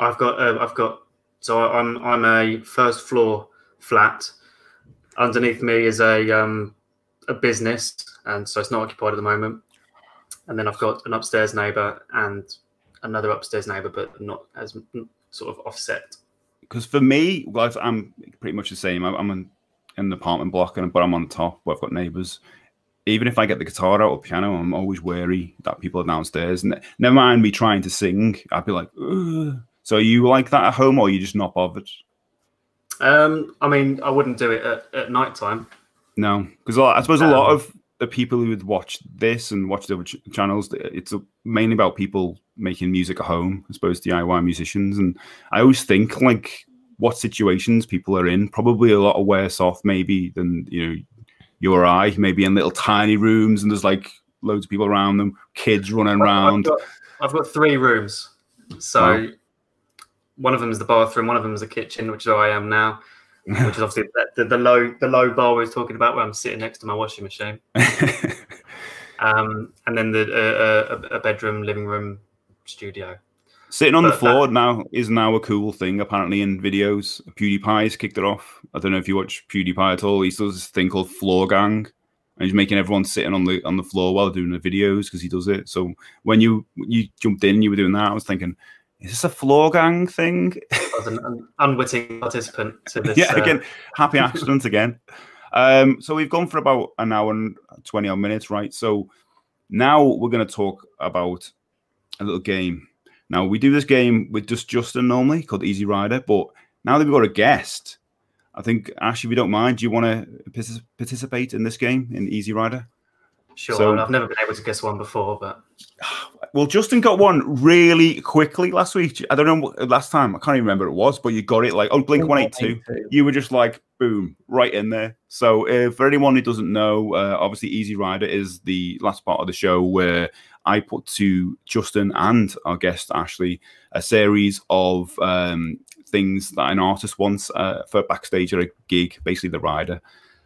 I've got. So I'm a first floor flat. Underneath me is a business, and so it's not occupied at the moment. And then I've got an upstairs neighbour and another upstairs neighbour, but not as sort of offset. Because for me, well, I'm pretty much the same. I'm in an apartment block, but I'm on top where I've got neighbours. Even if I get the guitar out or piano, I'm always wary that people are downstairs. And never mind me trying to sing. I'd be like, ugh. So are you like that at home, or are you just not bothered? I mean, I wouldn't do it at night time. No, because I suppose a lot of the people who would watch this and watch the channels, it's mainly about people making music at home, I suppose, DIY musicians. And I always think, like, what situations people are in, probably a lot of worse off maybe than, you know, you or I, maybe in little tiny rooms and there's, like, loads of people around them, kids running around. I've got three rooms. So wow. One of them is the bathroom, one of them is the kitchen, which is where I am now. Which is obviously the low bar we were talking about, where I'm sitting next to my washing machine, and then a bedroom, living room, studio. Sitting on the floor is now a cool thing apparently in videos. PewDiePie's kicked it off. I don't know if you watch PewDiePie at all. He does this thing called Floor Gang, and he's making everyone sitting on the floor while doing the videos because he does it. So when you jumped in, you were doing that. I was thinking, is this a Floor Gang thing? I was an unwitting participant to this. Yeah, again, happy accident again. So we've gone for about an hour and 20 odd minutes, right? So now we're going to talk about a little game. Now, we do this game with just Justin normally called Easy Rider, but now that we've got a guest, I think, Ash, if you don't mind, do you want to participate in this game, in Easy Rider? Sure, so, I've never been able to guess one before, but... Well, Justin got one really quickly last week. I don't know what last time. I can't even remember what it was, but you got it like, oh, Blink 182. You were just like, boom, right in there. So for anyone who doesn't know, obviously Easy Rider is the last part of the show where I put to Justin and our guest, Ashley, a series of things that an artist wants for backstage at a gig, basically the rider.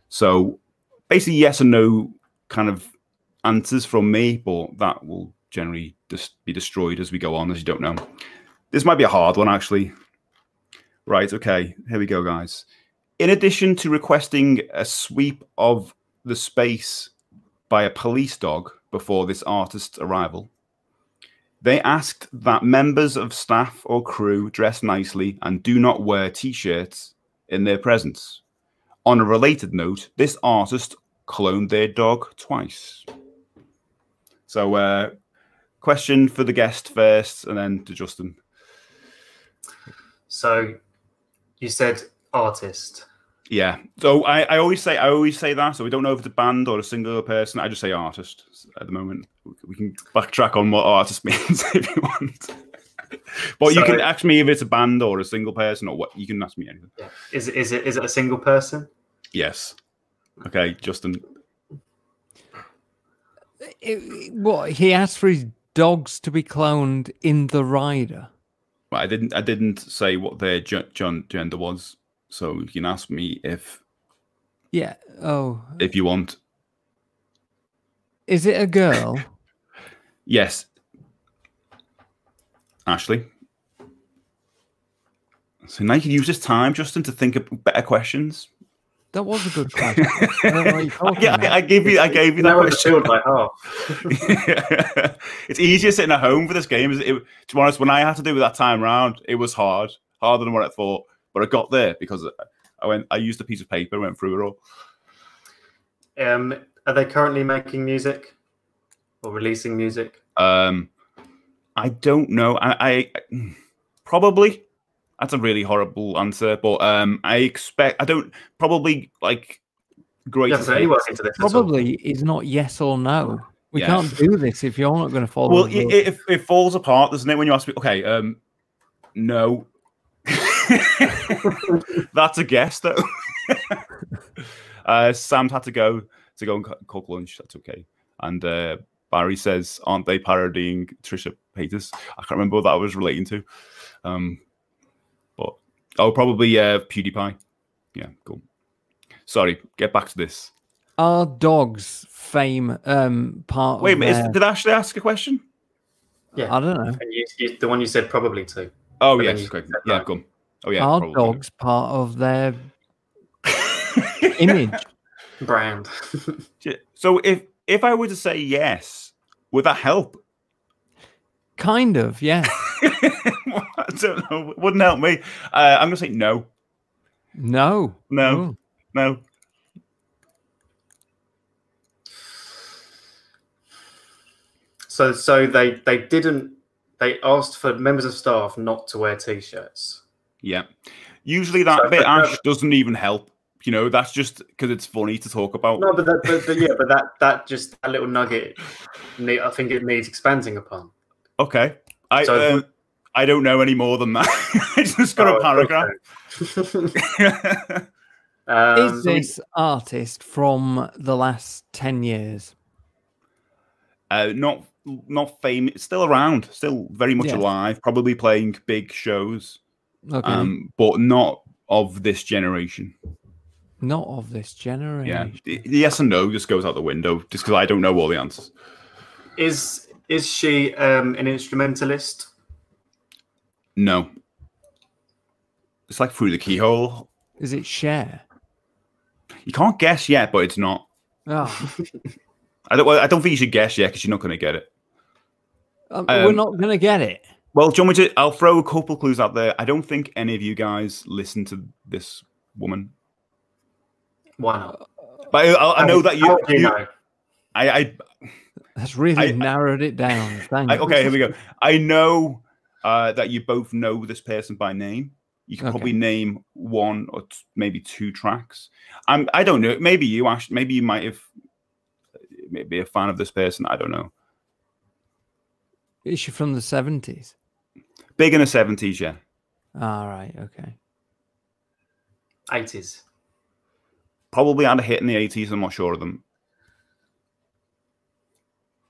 So basically yes and no kind of answers from me, but that will generally just be destroyed as we go on, as you don't know. This might be a hard one, actually. Right, okay, here we go, guys. In addition to requesting a sweep of the space by a police dog before this artist's arrival, they asked that members of staff or crew dress nicely and do not wear T-shirts in their presence. On a related note, this artist cloned their dog twice. So question for the guest first and then to Justin. So you said artist. Yeah. So I always say that. So we don't know if it's a band or a singular person. I just say artist at the moment. We can backtrack on what artist means if you want. But so, you can ask me if it's a band or a single person or what. You can ask me anything. Yeah. Is it a single person? Yes. Okay, Justin. What he asked for his dogs to be cloned in The Rider. I didn't say what their gender was. So you can ask me if... Yeah, oh. If you want. Is it a girl? Yes. Ashley. So now you can use this time, Justin, to think of better questions. That was a good question. I gave you that question by half. It's easier sitting at home for this game. To be honest, when I had to do with that time round, it was hard. Harder than what I thought. But I got there because I used a piece of paper, went through it all. Are they currently making music or releasing music? I don't know. I probably. That's a really horrible answer, but I expect I don't probably like. Great. Yes, probably is not yes or no. We can't do this if you're not going to follow. Well, it falls apart, doesn't it? When you ask me, okay, no. That's a guess, though. Sam's had to go and cook lunch. That's okay. And Barry says, "Aren't they parodying Trisha Paytas?" I can't remember what that was relating to. But oh, probably PewDiePie. Yeah, cool. Sorry, get back to this. Are dogs fame part? Wait a minute, did Ashley ask a question? Yeah, I don't know. The one you said probably to. Oh yes, yeah, come. Oh yeah, are dogs part of their image brand? So if I were to say yes, would that help? Kind of, yeah. I don't know. It wouldn't help me. I'm gonna say no. No. No. Ooh. No. So they didn't. They asked for members of staff not to wear T-shirts. Yeah. Usually that bit, Ash, doesn't even help. You know, that's just because it's funny to talk about. No, but that little nugget, I think it needs expanding upon. Okay. I don't know any more than that. I just got a paragraph. Okay. Is this artist from the last 10 years? Not famous, still around, still very much alive, probably playing big shows, okay. But not of this generation. Not of this generation. Yeah, yes and no just goes out the window just because I don't know all the answers. Is she an instrumentalist? No. It's like through the keyhole. Is it Cher? You can't guess yet, but it's not. Oh. I don't think you should guess yet because you're not going to get it. We're not going to get it. Well, do you want me to? I'll throw a couple clues out there. I don't think any of you guys listen to this woman. Why not? But I know that you know. That's really narrowed it down. Thank you. Okay, here we go. I know that you both know this person by name. You can probably name one or maybe two tracks. I don't know. Maybe you, Ash. Maybe you might have. Maybe a fan of this person. I don't know. Is she from the 70s? Big in the 70s, yeah. All right, okay. 80s. Probably had a hit in the 80s. I'm not sure of them.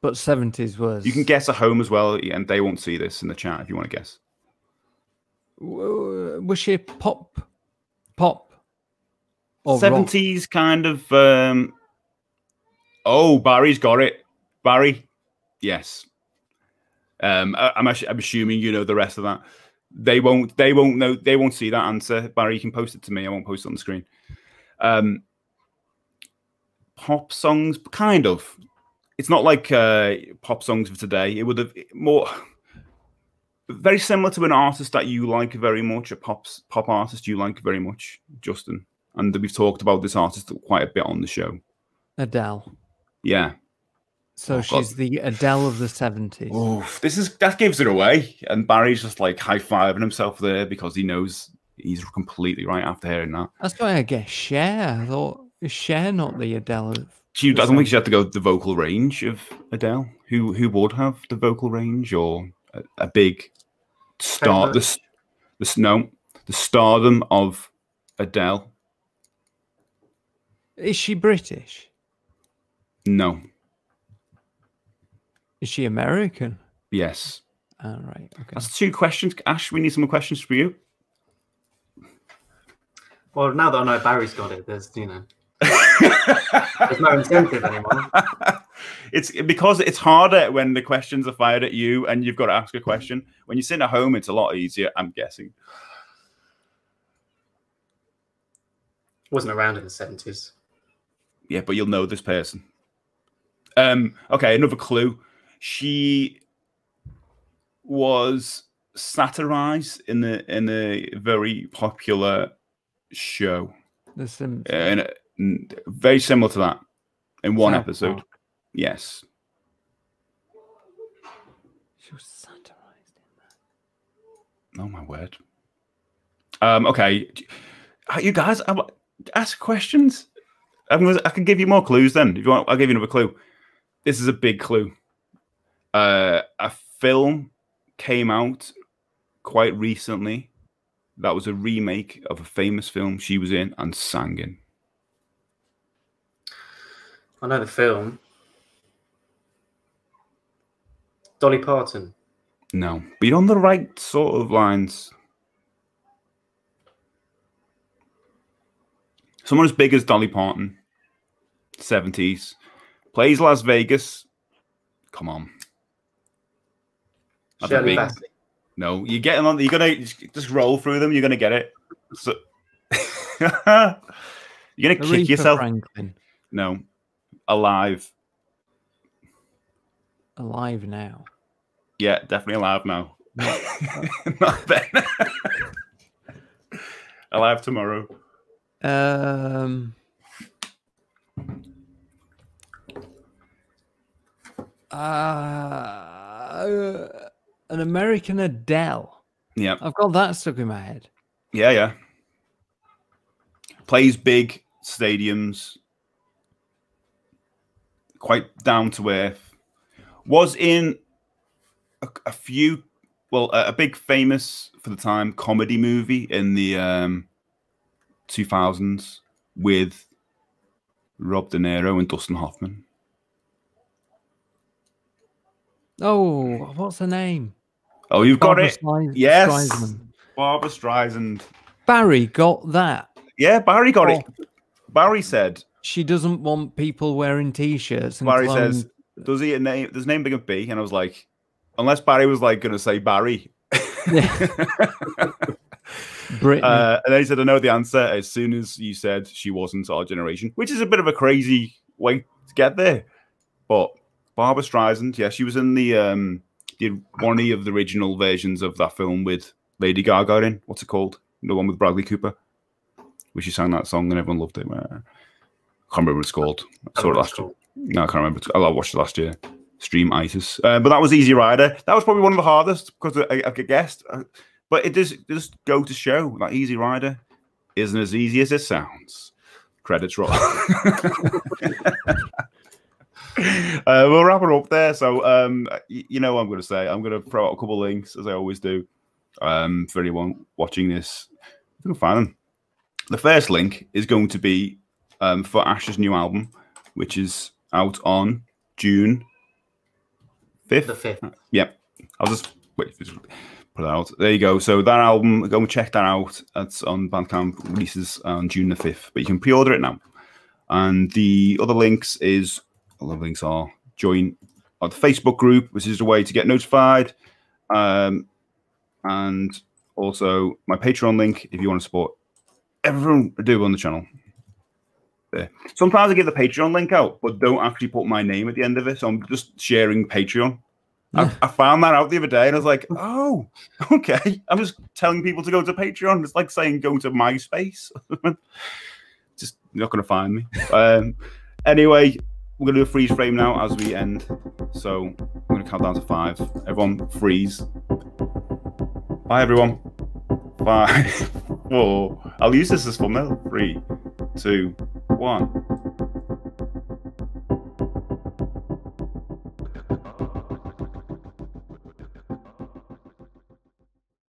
But 70s was... You can guess at home as well, and they won't see this in the chat if you want to guess. Was she pop? Or 70s rock? Kind of... Oh, Barry's got it. Barry, yes. I'm assuming you know the rest of that. They won't know. They won't see that answer. Barry, you can post it to me. I won't post it on the screen. Pop songs, kind of. It's not like pop songs of today. It would have more very similar to an artist that you like very much, a pop artist you like very much, Justin. And we've talked about this artist quite a bit on the show. Adele. Yeah. So she's the Adele of the 70s. Oh, that gives it away. And Barry's just like high-fiving himself there because he knows he's completely right after hearing that. That's why I guess Cher. I thought, is Cher not the Adele of... I don't think she had to go with the vocal range of Adele. Who would have the vocal range or a big star? The stardom of Adele. Is she British? No. Is she American? Yes. All right. Okay. That's two questions, Ash. We need some more questions for you. Well, now that I know Barry's got it, there's there's no incentive anymore. It's because it's harder when the questions are fired at you and you've got to ask a question. When you're sitting at home, it's a lot easier, I'm guessing. Wasn't around in the 70s. Yeah, but you'll know this person. Okay, another clue. She was satirized in a very popular show. The Simpsons. Very similar to that in one episode. Park. Yes. She was satirized in that. Oh, my word. Okay. You guys, ask questions. I can give you more clues then. If you want, I'll give you another clue. This is a big clue. A film came out quite recently that was a remake of a famous film she was in and sang in. I know the film. Dolly Parton. No, but you're on the right sort of lines. Someone as big as Dolly Parton, 70s, plays Las Vegas. Come on. Shirley Bassey. No, you're getting on. You're gonna just roll through them. You're gonna get it. So you're gonna kick yourself. Franklin. No, alive. Alive now. Yeah, definitely alive now. Not then. Alive tomorrow. An American Adele. Yeah, I've got that stuck in my head. Yeah, yeah. Plays big stadiums. Quite down to earth. Was in a few, well, a big famous for the time comedy movie in the 2000s with Rob De Niro and Dustin Hoffman. Oh, what's her name? Oh, you've got it. Yes. Streisand. Barbara Streisand. Barry got that. Yeah, Barry got it. Barry said she doesn't want people wearing t-shirts. And Barry says, does he does name big a B? And I was like, unless Barry was like gonna say Barry. And then he said, I know the answer as soon as you said she wasn't our generation, which is a bit of a crazy way to get there. But Barbara Streisand, yeah, she was in the did one of the original versions of that film with Lady Gaga in. What's it called? The one with Bradley Cooper, where she sang that song and everyone loved it. I can't remember what it's called. I saw it last year. No, I can't remember. I watched it last year. Stream-itis. But that was Easy Rider. That was probably one of the hardest because I guessed. But it does just go to show that Easy Rider isn't as easy as it sounds. Credits roll. We'll wrap it up there. So, you know what I'm going to say. I'm going to throw out a couple of links, as I always do, for anyone watching this. You can find them. The first link is going to be for Ash's new album, which is out on June 5th. The 5th. Yep. I'll just... Wait, put that out. There you go. So that album, go and check that out. That's on Bandcamp. Releases on June the 5th, but you can pre-order it now. And the other links is, all the links are join the Facebook group, which is a way to get notified. And also my Patreon link if you want to support everyone I do on the channel. There. Sometimes I give the Patreon link out, but don't actually put my name at the end of it. So I'm just sharing Patreon. I found that out the other day, and I was like, "Oh, okay." I'm just telling people to go to Patreon. It's like saying go to MySpace. Just not going to find me. Anyway, We're going to do a freeze frame now as we end. So I'm going to count down to 5. Everyone freeze. Bye, everyone. 5, 4. I'll use this as thumbnail. 3, 2, 1.